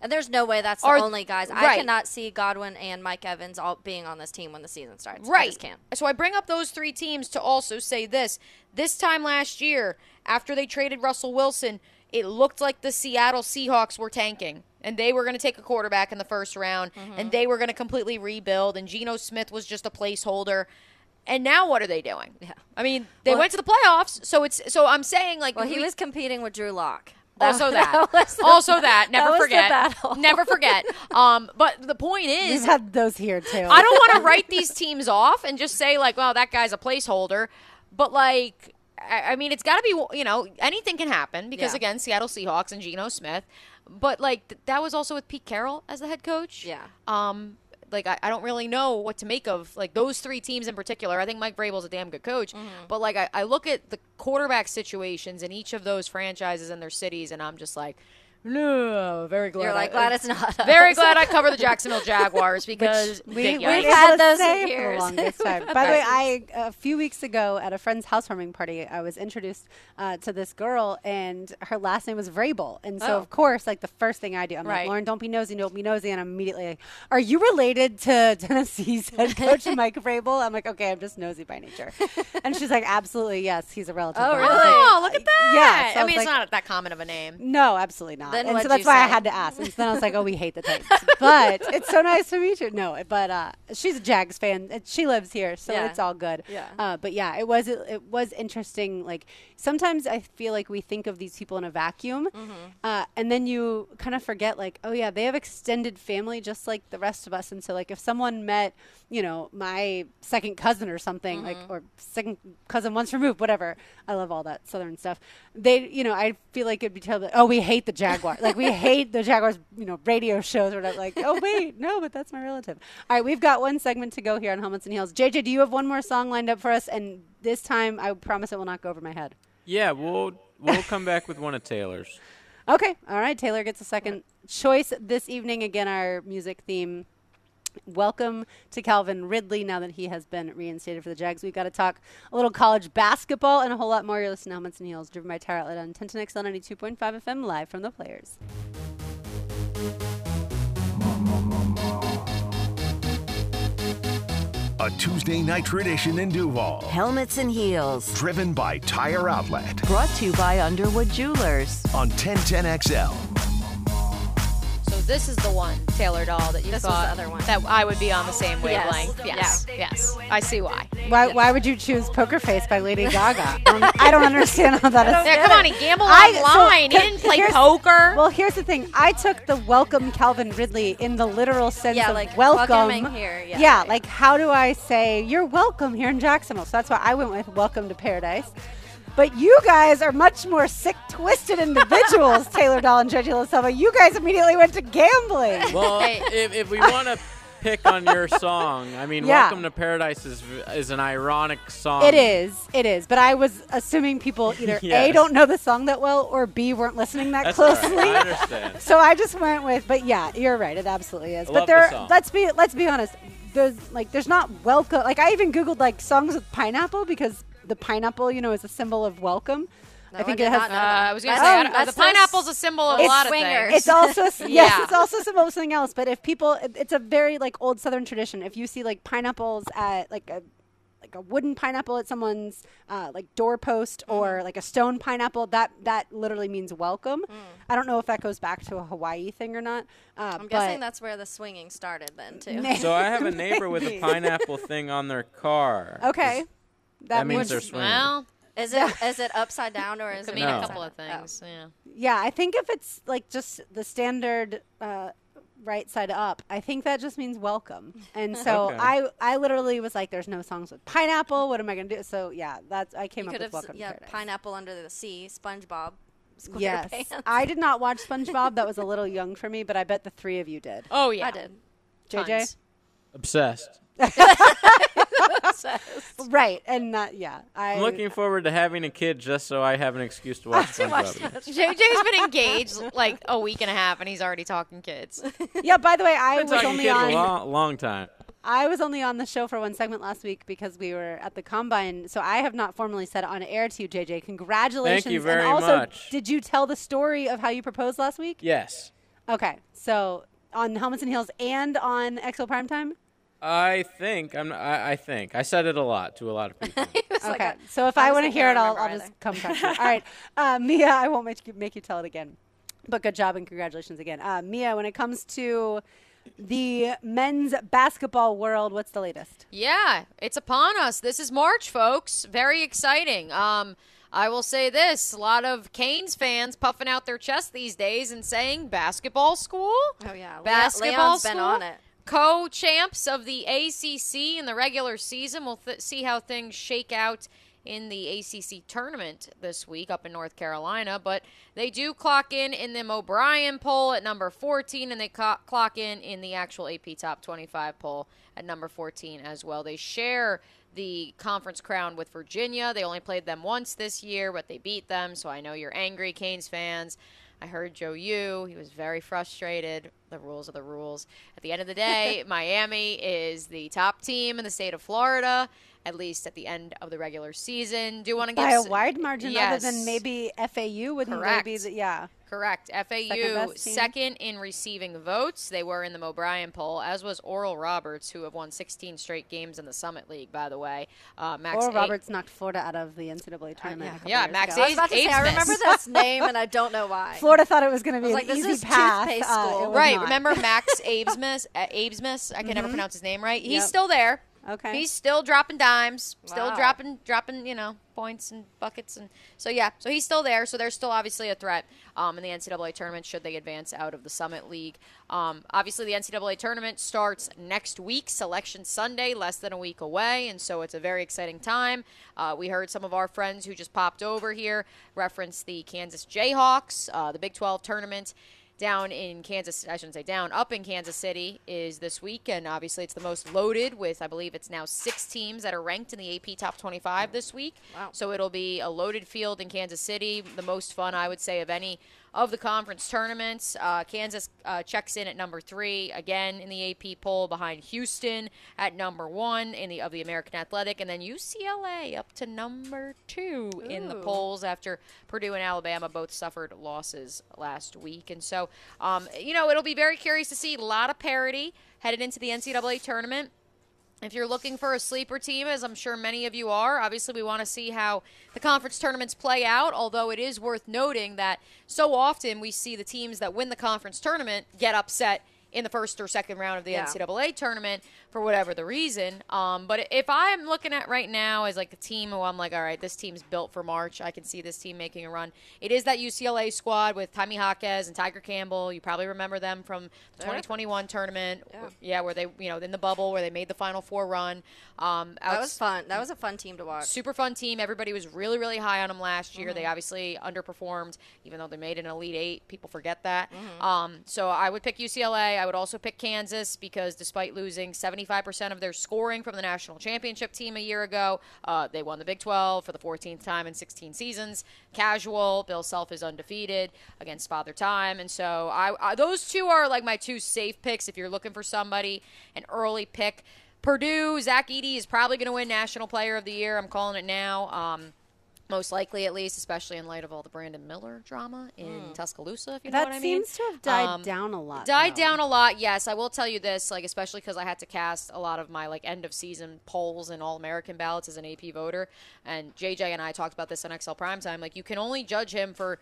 And there's no way that's the Are, only guys. Right. I cannot see Godwin and Mike Evans all being on this team when the season starts. Right. I just can't. So I bring up those three teams to also say this. This time last year, after they traded Russell Wilson, it looked like the Seattle Seahawks were tanking. And they were going to take a quarterback in the first round. Mm-hmm. And they were going to completely rebuild. And Geno Smith was just a placeholder. And now what are they doing? Yeah. I mean, they well, went to the playoffs. So it's so I'm saying like well, he we, was competing with Drew Lock. Also that. that also the, that. Never that forget. Never forget. Um, but the point is. We've had those here, too. I don't want to write these teams off and just say, like, well, that guy's a placeholder. But, like, I, I mean, it's got to be, you know, anything can happen because, yeah. again, Seattle Seahawks and Geno Smith. But, like, th- that was also with Pete Carroll as the head coach. Yeah. Um, like, I, I don't really know what to make of, like, those three teams in particular. I think Mike Vrabel's a damn good coach. Mm-hmm. But, like, I, I look at the quarterback situations in each of those franchises and their cities, and I'm just like, no, very glad. You're like, I, glad it's not us. Very glad I cover the Jacksonville Jaguars because we, big, yeah. we've had those for the longest time. By the way, I, a few weeks ago at a friend's housewarming party, I was introduced uh, to this girl, and her last name was Vrabel. And so, oh. of course, like the first thing I do, I'm right. like, Lauren, don't be nosy, don't be nosy. And I'm immediately like, are you related to Tennessee's head coach Mike Vrabel? I'm like, okay, I'm just nosy by nature. And she's like, absolutely, yes, he's a relative. Oh, really? Oh, like, look at that. Yeah, so I mean, I it's like, not that common of a name. No, absolutely not. Then and so that's why say? I had to ask. And so then I was like, oh, we hate the Titans. But it's so nice to meet you. No, but uh, she's a Jags fan. She lives here, so yeah. it's all good. Yeah. Uh, but, yeah, it was it, it was interesting. Like, sometimes I feel like we think of these people in a vacuum, mm-hmm. uh, and then you kind of forget, like, oh, yeah, they have extended family just like the rest of us. And so, like, if someone met, you know, my second cousin or something, mm-hmm. like, or second cousin once removed, whatever. I love all that Southern stuff. They, you know, I feel like it'd be terrible. Oh, we hate the Jags. Like, we hate the Jaguars, you know, radio shows where I'm like, oh, wait, no, but that's my relative. All right, we've got one segment to go here on Helmets and Heels. J J, do you have one more song lined up for us? And this time, I promise it will not go over my head. Yeah, we'll we'll come back with one of Taylor's. Okay. All right, Taylor gets a second choice this evening. Again, our music theme, welcome to Calvin Ridley, now that he has been reinstated for the Jags. We've got to talk a little college basketball and a whole lot more. You're listening to Helmets and Heels, driven by Tire Outlet on ten ten X L ninety-two point five F M, live from the Players. A Tuesday night tradition in Duval. Helmets and Heels. Driven by Tire Outlet. Brought to you by Underwood Jewelers. On ten ten X L. This is the one, Taylor Dahl, that you this thought was the other one. That I would be on the same wavelength. Yes, yes, yes. yes. I see why. Why yes. Why would you choose Poker Face by Lady Gaga? um, I don't understand how that is. Yeah, come on, and gamble online. He so, didn't play poker. Well, here's the thing. I took the welcome Calvin Ridley in the literal sense yeah, of like welcome. welcoming here. Yeah, yeah right. Like how do I say you're welcome here in Jacksonville? So that's why I went with Welcome to Paradise. But you guys are much more sick, twisted individuals, Taylor Dahl and Joji LaSalva. You guys immediately went to gambling. Well, if, if we want to pick on your song, I mean, yeah. Welcome to Paradise is is an ironic song. It is. It is. But I was assuming people either yes. A, don't know the song that well, or B, weren't listening that That's closely. Right. I understand. So I just went with, but yeah, you're right. It absolutely is. I but there, the let's be let's be honest. There's, like, there's not welcome. Like, I even Googled, like, songs with pineapple because the pineapple, you know, is a symbol of welcome. No, I think I it has. Uh, I was going to say, oh, the pineapple's a symbol of a lot of things. It's also, yes, yeah. it's also a symbol of something else. But if people, it's a very like old Southern tradition. If you see like pineapples at like a like a wooden pineapple at someone's uh, like doorpost mm. or like a stone pineapple, that that literally means welcome. Mm. I don't know if that goes back to a Hawaii thing or not. Uh, I'm guessing that's where the swinging started then too. So I have a neighbor with a pineapple thing on their car. Okay. That, that means they're swinging. Well, is it is it upside down or is it, could it mean no. a couple of things? Oh. Yeah. Yeah, I think if it's like just the standard uh, right side up, I think that just means welcome. And so okay. I I literally was like, "There's no songs with pineapple. What am I gonna do?" So yeah, that's I came you up with welcome. S- yeah, to pineapple under the sea, SpongeBob. Yes, pants. I did not watch SpongeBob. That was a little young for me, but I bet the three of you did. Oh yeah, I did. J J, Tons. Obsessed. Right, and not yeah. I, I'm looking forward to having a kid just so I have an excuse to watch SpongeBob. J J's been engaged like a week and a half, and he's already talking kids. Yeah. By the way, I was only on a long, long time. I was only on the show for one segment last week because we were at the combine. So I have not formally said on air to you, J J. Congratulations! Thank you very and also, much. Did you tell the story of how you proposed last week? Yes. Okay, so on Helmets and Heels and on X O Primetime. I think I'm. I, I think I said it a lot to a lot of people. Okay, like a, so if I, I want to hear it, I'll, I'll just come talk to you. All right, uh, Mia, I won't make you, make you tell it again, but good job and congratulations again, uh, Mia. When it comes to the men's basketball world, what's the latest? Yeah, it's upon us. This is March, folks. Very exciting. Um, I will say this: a lot of Canes fans puffing out their chest these days and saying basketball school. Oh yeah, basketball Leon's school. Been on it. Co-champs of the A C C in the regular season. We'll th- see how things shake out in the A C C tournament this week up in North Carolina. But they do clock in in the O'Brien poll at number fourteen, and they co- clock in in the actual A P Top twenty-five poll at number fourteen as well. They share the conference crown with Virginia. They only played them once this year, but they beat them. So I know you're angry, Canes fans. I heard Joe Yu. He was very frustrated. The rules are the rules. At the end of the day, Miami is the top team in the state of Florida, at least at the end of the regular season. Do you want to give by a s- wide margin yes. other than maybe F A U? Wouldn't Correct. They be the, yeah. Correct. F A U, second, second in receiving votes. They were in the O'Brien poll, as was Oral Roberts, who have won sixteen straight games in the Summit League, by the way. Uh, Max Oral a- Roberts knocked Florida out of the N C double A tournament. Uh, yeah, yeah Max A's. I was about to say, I remember this name, and I don't know why. Florida thought it was going to be an like, this easy is path. Toothpaste school. Uh, right. Not. Remember Max Abesmus? Uh, Abesmus? I can mm-hmm. never pronounce his name right. He's yep. still there. Okay. He's still dropping dimes, still wow. dropping, dropping, you know, points and buckets. And so, yeah, so he's still there. So they're still obviously a threat um, in the N C double A tournament should they advance out of the Summit League. Um, obviously, the N C double A tournament starts next week, Selection Sunday, less than a week away. And so it's a very exciting time. Uh, we heard some of our friends who just popped over here reference the Kansas Jayhawks, uh, the Big twelve tournament. Down in Kansas, I shouldn't say down, up in Kansas City is this week, and obviously it's the most loaded with, I believe it's now six teams that are ranked in the A P Top twenty-five this week. Wow. So it'll be a loaded field in Kansas City, the most fun, I would say, of any of the conference tournaments. Uh, Kansas uh, checks in at number three, again, in the A P poll, behind Houston at number one in the of the American Athletic, and then U C L A up to number two Ooh. In the polls after Purdue and Alabama both suffered losses last week. And so, um, you know, it'll be very curious to see a lot of parity headed into the N C double A tournament. If you're looking for a sleeper team, as I'm sure many of you are, obviously we want to see how the conference tournaments play out, although it is worth noting that so often we see the teams that win the conference tournament get upset in the first or second round of the yeah. N C double A tournament for whatever the reason. Um, but if I'm looking at right now as like a team who I'm like, all right, this team's built for March. I can see this team making a run. It is that U C L A squad with Tommy Jaquez and Tiger Campbell. You probably remember them from the twenty twenty-one tournament. Yeah. Where, yeah, where they, you know, in the bubble where they made the Final Four run. Um, that was fun. That was a fun team to watch. Super fun team. Everybody was really, really high on them last year. Mm-hmm. They obviously underperformed, even though they made an Elite Eight. People forget that. Mm-hmm. Um, so I would pick U C L A. I would also pick Kansas because despite losing seventy-five percent of their scoring from the national championship team a year ago, uh, they won the Big twelve for the fourteenth time in sixteen seasons. Casual. Bill Self is undefeated against Father Time. And so I, I, those two are like my two safe picks if you're looking for somebody, an early pick. Purdue, Zach Eadey is probably going to win National Player of the Year. I'm calling it now. Um, Most likely, at least, especially in light of all the Brandon Miller drama in mm. Tuscaloosa, if you that know what I mean. That seems to have died um, down a lot. Died though. down a lot, yes. I will tell you this, like especially because I had to cast a lot of my like end-of-season polls and All-American ballots as an A P voter. And J J and I talked about this on X L Primetime. Like, you can only judge him for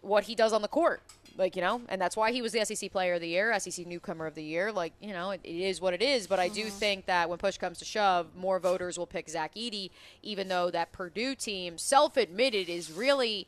what he does on the court. Like, you know, and that's why he was the S E C Player of the Year, S E C Newcomer of the Year. Like, you know, it, it is what it is. But I do think that when push comes to shove, more voters will pick Zach Eadey, even though that Purdue team, self-admitted, is really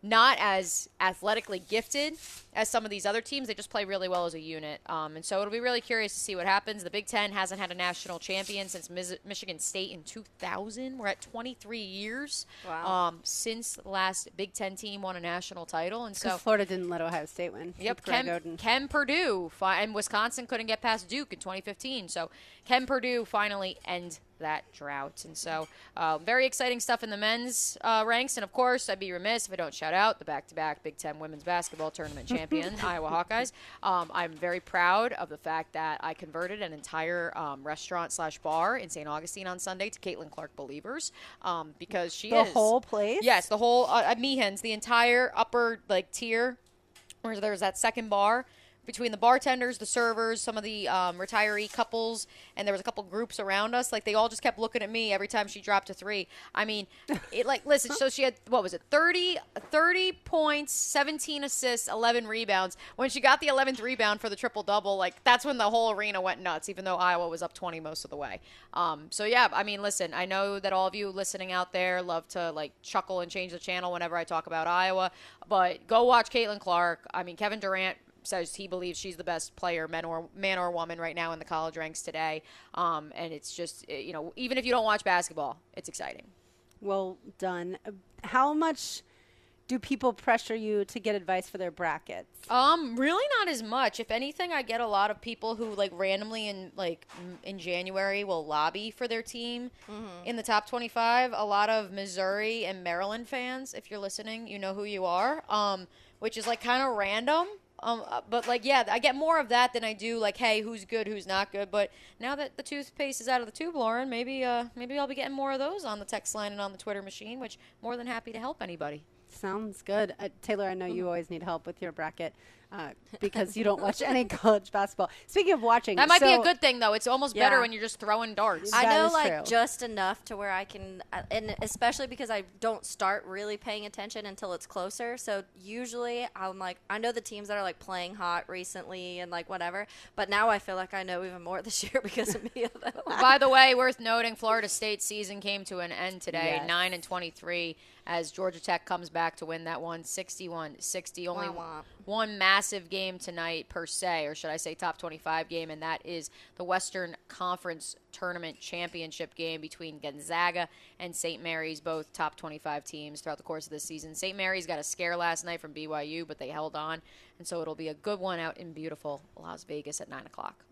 not as athletically gifted as some of these other teams. They just play really well as a unit. Um, and so it'll be really curious to see what happens. The Big Ten hasn't had a national champion since Mis- Michigan State in two thousand. We're at twenty-three years wow. um, since the last Big Ten team won a national title. And so Florida didn't let Ohio State win. Yep, Ken, Ken Purdue fi- and Wisconsin couldn't get past Duke in twenty fifteen. So Ken Purdue finally end that drought. And so uh, very exciting stuff in the men's uh, ranks. And, of course, I'd be remiss if I don't shout out the back-to-back Big Ten women's basketball tournament champion. Iowa Hawkeyes. Um, I'm very proud of the fact that I converted an entire um, restaurant slash bar in Saint Augustine on Sunday to Caitlin Clark Believers um, because she the is. The whole place? Yes, the whole uh, Meehan's, the entire upper like tier where there's that second bar. Between the bartenders, the servers, some of the um, retiree couples, and there was a couple groups around us. Like, they all just kept looking at me every time she dropped a three. I mean, it like, listen, so she had, what was it, thirty, thirty points, seventeen assists, eleven rebounds. When she got the eleventh rebound for the triple-double, like, that's when the whole arena went nuts, even though Iowa was up twenty most of the way. Um, so, yeah, I mean, listen, I know that all of you listening out there love to, like, chuckle and change the channel whenever I talk about Iowa. But go watch Caitlin Clark. I mean, Kevin Durant says he believes she's the best player, man or man or woman, right now in the college ranks today. Um, and it's just, you know, even if you don't watch basketball, it's exciting. Well done. How much do people pressure you to get advice for their brackets? Um, really not as much. If anything, I get a lot of people who like randomly in like in January will lobby for their team mm-hmm. in the top twenty-five. A lot of Missouri and Maryland fans, if you're listening, you know who you are. Um, which is like kind of random. Um, but, like, yeah, I get more of that than I do, like, hey, who's good, who's not good. But now that the toothpaste is out of the tube, Lauren, maybe uh, maybe I'll be getting more of those on the text line and on the Twitter machine, which more than happy to help anybody. Sounds good. Uh, Taylor, I know you always need help with your bracket uh, because you don't watch any college basketball. Speaking of watching. That might so, be a good thing, though. It's almost yeah. better when you're just throwing darts. I that know, like, true. just enough to where I can, uh, and especially because I don't start really paying attention until it's closer. So usually I'm like, I know the teams that are, like, playing hot recently and, like, whatever. But now I feel like I know even more this year because of Mia, though. By the way, worth noting, Florida State's season came to an end today, yes. nine and twenty-three. As Georgia Tech comes back to win that one, sixty-one sixty. Only wah, wah. one massive game tonight per se, or should I say top twenty-five game, and that is the Western Conference Tournament Championship game between Gonzaga and Saint Mary's, both top twenty-five teams throughout the course of this season. Saint Mary's got a scare last night from B Y U, but they held on, and so it'll be a good one out in beautiful Las Vegas at nine o'clock.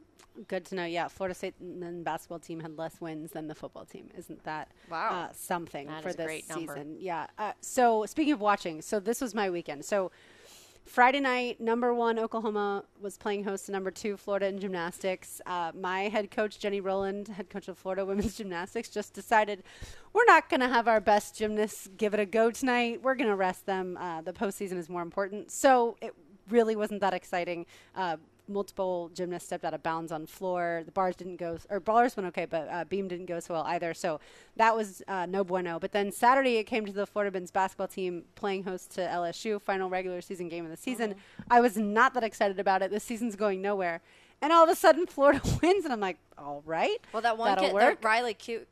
Good to know. Yeah, Florida State and basketball team had less wins than the football team. Isn't that wow. uh, something that for is this a great season? Number. Yeah. Uh, so speaking of watching, so this was my weekend. So Friday night, number one Oklahoma was playing host to number two Florida in gymnastics. Uh, my head coach Jenny Rowland, head coach of Florida women's gymnastics, just decided we're not going to have our best gymnasts give it a go tonight. We're going to rest them. Uh, the postseason is more important. So it really wasn't that exciting. Uh, multiple gymnasts stepped out of bounds on floor. The bars didn't go, or bars went okay, but uh, beam didn't go so well either. So that was uh, no bueno. But then Saturday it came to the Florida men's basketball team playing host to L S U, final regular season game of the season. Mm-hmm. I was not that excited about it. This season's going nowhere. And all of a sudden, Florida wins, and I'm like, all right. Well, that one kid, that Riley Kugel,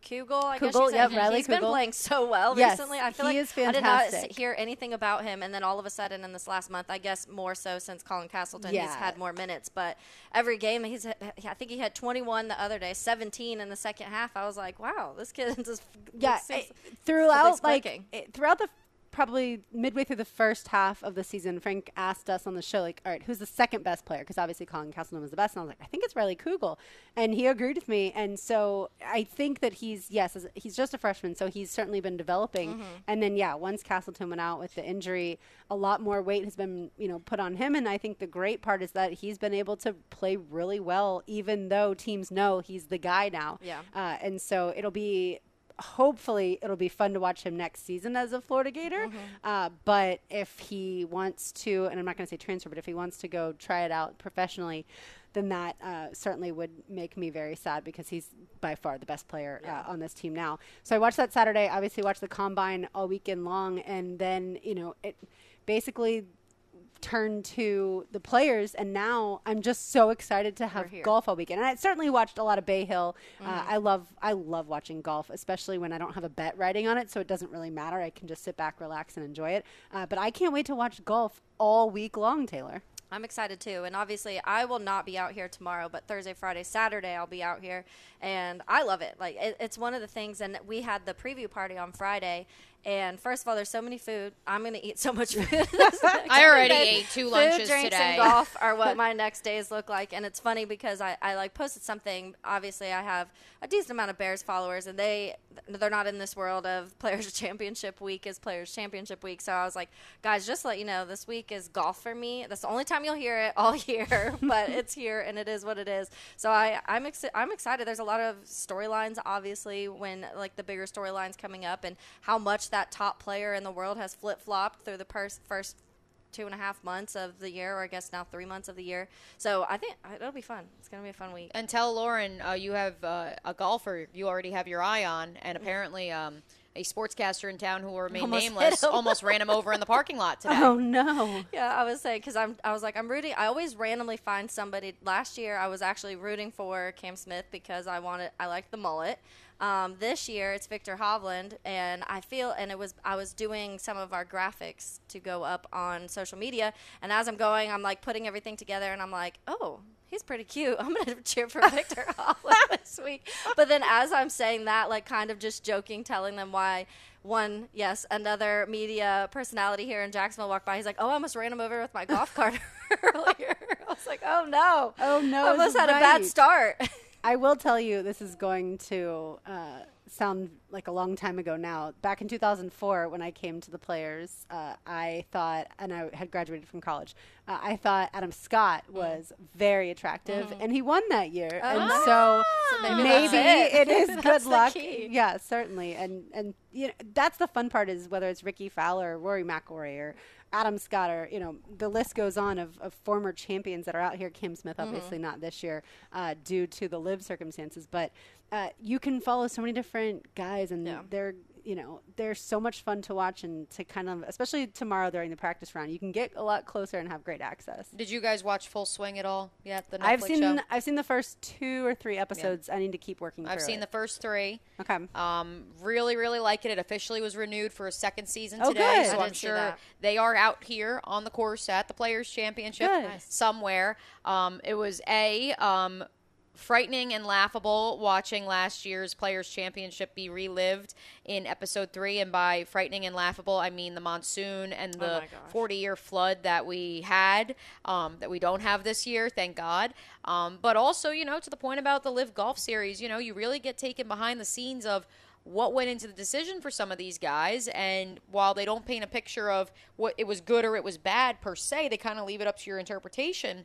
I Kugel, guess she's yeah, Riley he's Kugel. been playing so well yes, recently. I feel he like is fantastic. I did not hear anything about him, and then all of a sudden in this last month, I guess more so since Colin Castleton, yeah. he's had more minutes. But every game, he's I think he had twenty-one the other day, seventeen in the second half. I was like, wow, this kid is yeah. It, throughout like it, throughout the. probably midway through the first half of the season, Frank asked us on the show, like, all right, who's the second best player? Because obviously Colin Castleton was the best. And I was like, I think it's Riley Kugel. And he agreed with me. And so I think that he's, yes, he's just a freshman. So he's certainly been developing. Mm-hmm. And then, yeah, once Castleton went out with the injury, a lot more weight has been, you know, put on him. And I think the great part is that he's been able to play really well, even though teams know he's the guy now. Yeah. Uh, and so it'll be, hopefully it'll be fun to watch him next season as a Florida Gator. Mm-hmm. Uh, but if he wants to, and I'm not going to say transfer, but if he wants to go try it out professionally, then that uh, certainly would make me very sad because he's by far the best player yeah. uh, on this team now. So I watched that Saturday, obviously watched the Combine all weekend long. And then, you know, it basically turned to the players. And now I'm just so excited to have golf all weekend. And I certainly watched a lot of Bay Hill. Mm-hmm. Uh, I love, I love watching golf, especially when I don't have a bet writing on it. So it doesn't really matter. I can just sit back, relax, and enjoy it. Uh, but I can't wait to watch golf all week long, Taylor. I'm excited, too. And obviously, I will not be out here tomorrow, but Thursday, Friday, Saturday, I'll be out here. And I love it. Like, it, it's one of the things. And we had the preview party on Friday. And first of all, there's so many food. I'm going to eat so much food. I already ate two lunches today. Food, drinks, and golf are what my next days look like. And it's funny because I, I like posted something. Obviously, I have a decent amount of Bears followers, and they, they're not in this world of Players Championship Week is Players Championship Week. So I was like, guys, just to let you know, this week is golf for me. That's the only time you'll hear it all year, but it's here, and it is what it is. So I, I'm, ex- I'm excited. There's a lot of storylines, obviously, when like the bigger storylines coming up and how much that top player in the world has flip-flopped through the pers- first two and a half months of the year, or I guess now three months of the year. So I think it'll be fun. It's going to be a fun week. And tell Lauren uh, you have uh, a golfer you already have your eye on, and apparently um, a sportscaster in town who will remain almost nameless almost ran him over in the parking lot today. Oh, no. Yeah, I was saying because I'm, I was like, I'm rooting. I always randomly find somebody. Last year I was actually rooting for Cam Smith because I wanted, I liked the mullet. Um, this year it's Victor Hovland, and I feel, and it was, I was doing some of our graphics to go up on social media, and as I'm going, I'm like putting everything together, and I'm like, oh, he's pretty cute. I'm going to cheer for Victor Hovland this week. But then as I'm saying that, like kind of just joking, telling them why one, yes, another media personality here in Jacksonville walked by. He's like, oh, I almost ran him over with my golf cart earlier. I was like, oh, no. Oh, no. I almost had right. a bad start. I will tell you, this is going to uh, sound like a long time ago now. Back in two thousand four, when I came to the Players, uh, I thought, and I had graduated from college, uh, I thought Adam Scott was very attractive, mm-hmm. and he won that year. Oh. And so, so maybe, maybe it. it is good that's luck. Yeah, certainly. And and you know, that's the fun part is whether it's Ricky Fowler or Rory McIlroy or Adam Scott, or, you know, the list goes on of, of former champions that are out here. Kim Smith, obviously mm-hmm. not this year uh, due to the live circumstances, but uh, you can follow so many different guys, and yeah. they're, you know, they're so much fun to watch and to kind of, especially tomorrow during the practice round, you can get a lot closer and have great access. Did you guys watch Full Swing at all yet? The Netflix I've seen, show? I've seen the first two or three episodes. Yeah. I need to keep working through I've seen it. the first three. Okay. Um, really, really like it. It officially was renewed for a second season oh, today. Good. So I'm sure they are out here on the course at the Players Championship nice. somewhere. Um, it was a, um, frightening and laughable watching last year's Players' Championship be relived in episode three. And by frightening and laughable, I mean the monsoon and the forty-year flood that we had, um, that we don't have this year, thank God. Um, but also, you know, to the point about the Live Golf Series, you know, you really get taken behind the scenes of what went into the decision for some of these guys. And while they don't paint a picture of what it was good or it was bad per se, they kind of leave it up to your interpretation.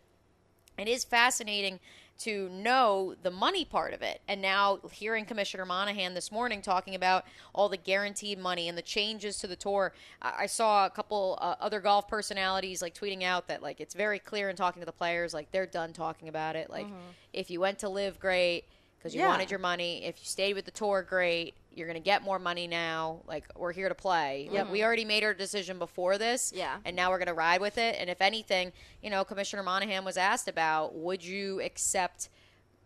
It is fascinating to know the money part of it. And now hearing Commissioner Monahan this morning talking about all the guaranteed money and the changes to the tour, I saw a couple uh, other golf personalities like tweeting out that like it's very clear in talking to the players, like they're done talking about it. Like mm-hmm. if you went to live, great, because you yeah. wanted your money. If you stayed with the tour, great. You're going to get more money now. Like, we're here to play. Yep. We already made our decision before this, yeah. and now we're going to ride with it. And if anything, you know, Commissioner Monahan was asked about, would you accept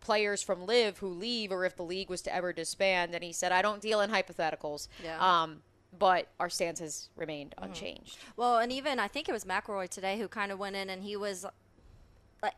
players from LIV who leave or if the league was to ever disband? And he said, I don't deal in hypotheticals. Yeah. Um, but our stance has remained mm-hmm. unchanged. Well, and even I think it was McIlroy today who kind of went in and he was –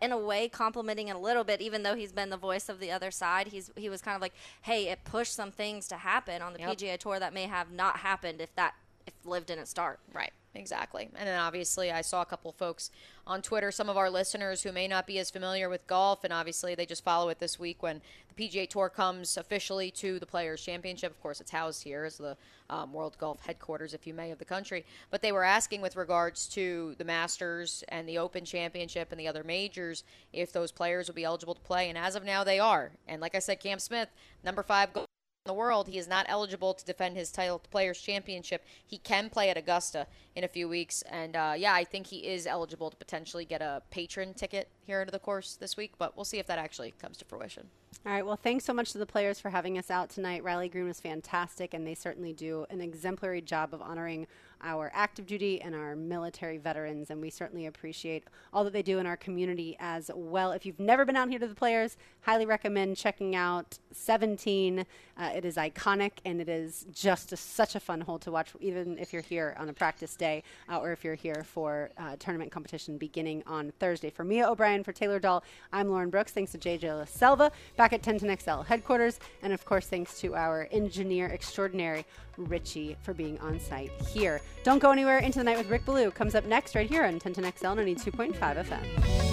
in a way, complimenting it a little bit, even though he's been the voice of the other side. He's he was kind of like, hey, it pushed some things to happen on the yep. P G A Tour that may have not happened if that if LIV didn't start. Right, exactly. And then obviously I saw a couple of folks on Twitter, some of our listeners who may not be as familiar with golf, and obviously they just follow it this week when the P G A Tour comes officially to the Players' Championship. Of course, it's housed here as the um, World Golf Headquarters, if you may, of the country. But they were asking with regards to the Masters and the Open Championship and the other majors if those players would be eligible to play, and as of now they are. And like I said, Cam Smith, number five golf in the world, he is not eligible to defend his title at the Players' Championship. He can play at Augusta in a few weeks, and uh, yeah, I think he is eligible to potentially get a patron ticket here into the course this week, but we'll see if that actually comes to fruition. All right, well, thanks so much to the players for having us out tonight. Riley Green was fantastic, and they certainly do an exemplary job of honoring our active duty and our military veterans, and we certainly appreciate all that they do in our community as well. If you've never been out here to the Players, highly recommend checking out seventeen. Uh, it is iconic, and it is just a, such a fun hole to watch, even if you're here on a practice day uh, or if you're here for uh, tournament competition beginning on Thursday. For Mia O'Brien, for Taylor Dahl, I'm Lauren Brooks. Thanks to J J La Selva back at ten ten X L headquarters, and of course thanks to our engineer extraordinary, Richie, for being on site here. Don't go anywhere. Into the Night with Rick Ballou comes up next right here on ten ten X L ninety-two point five F M.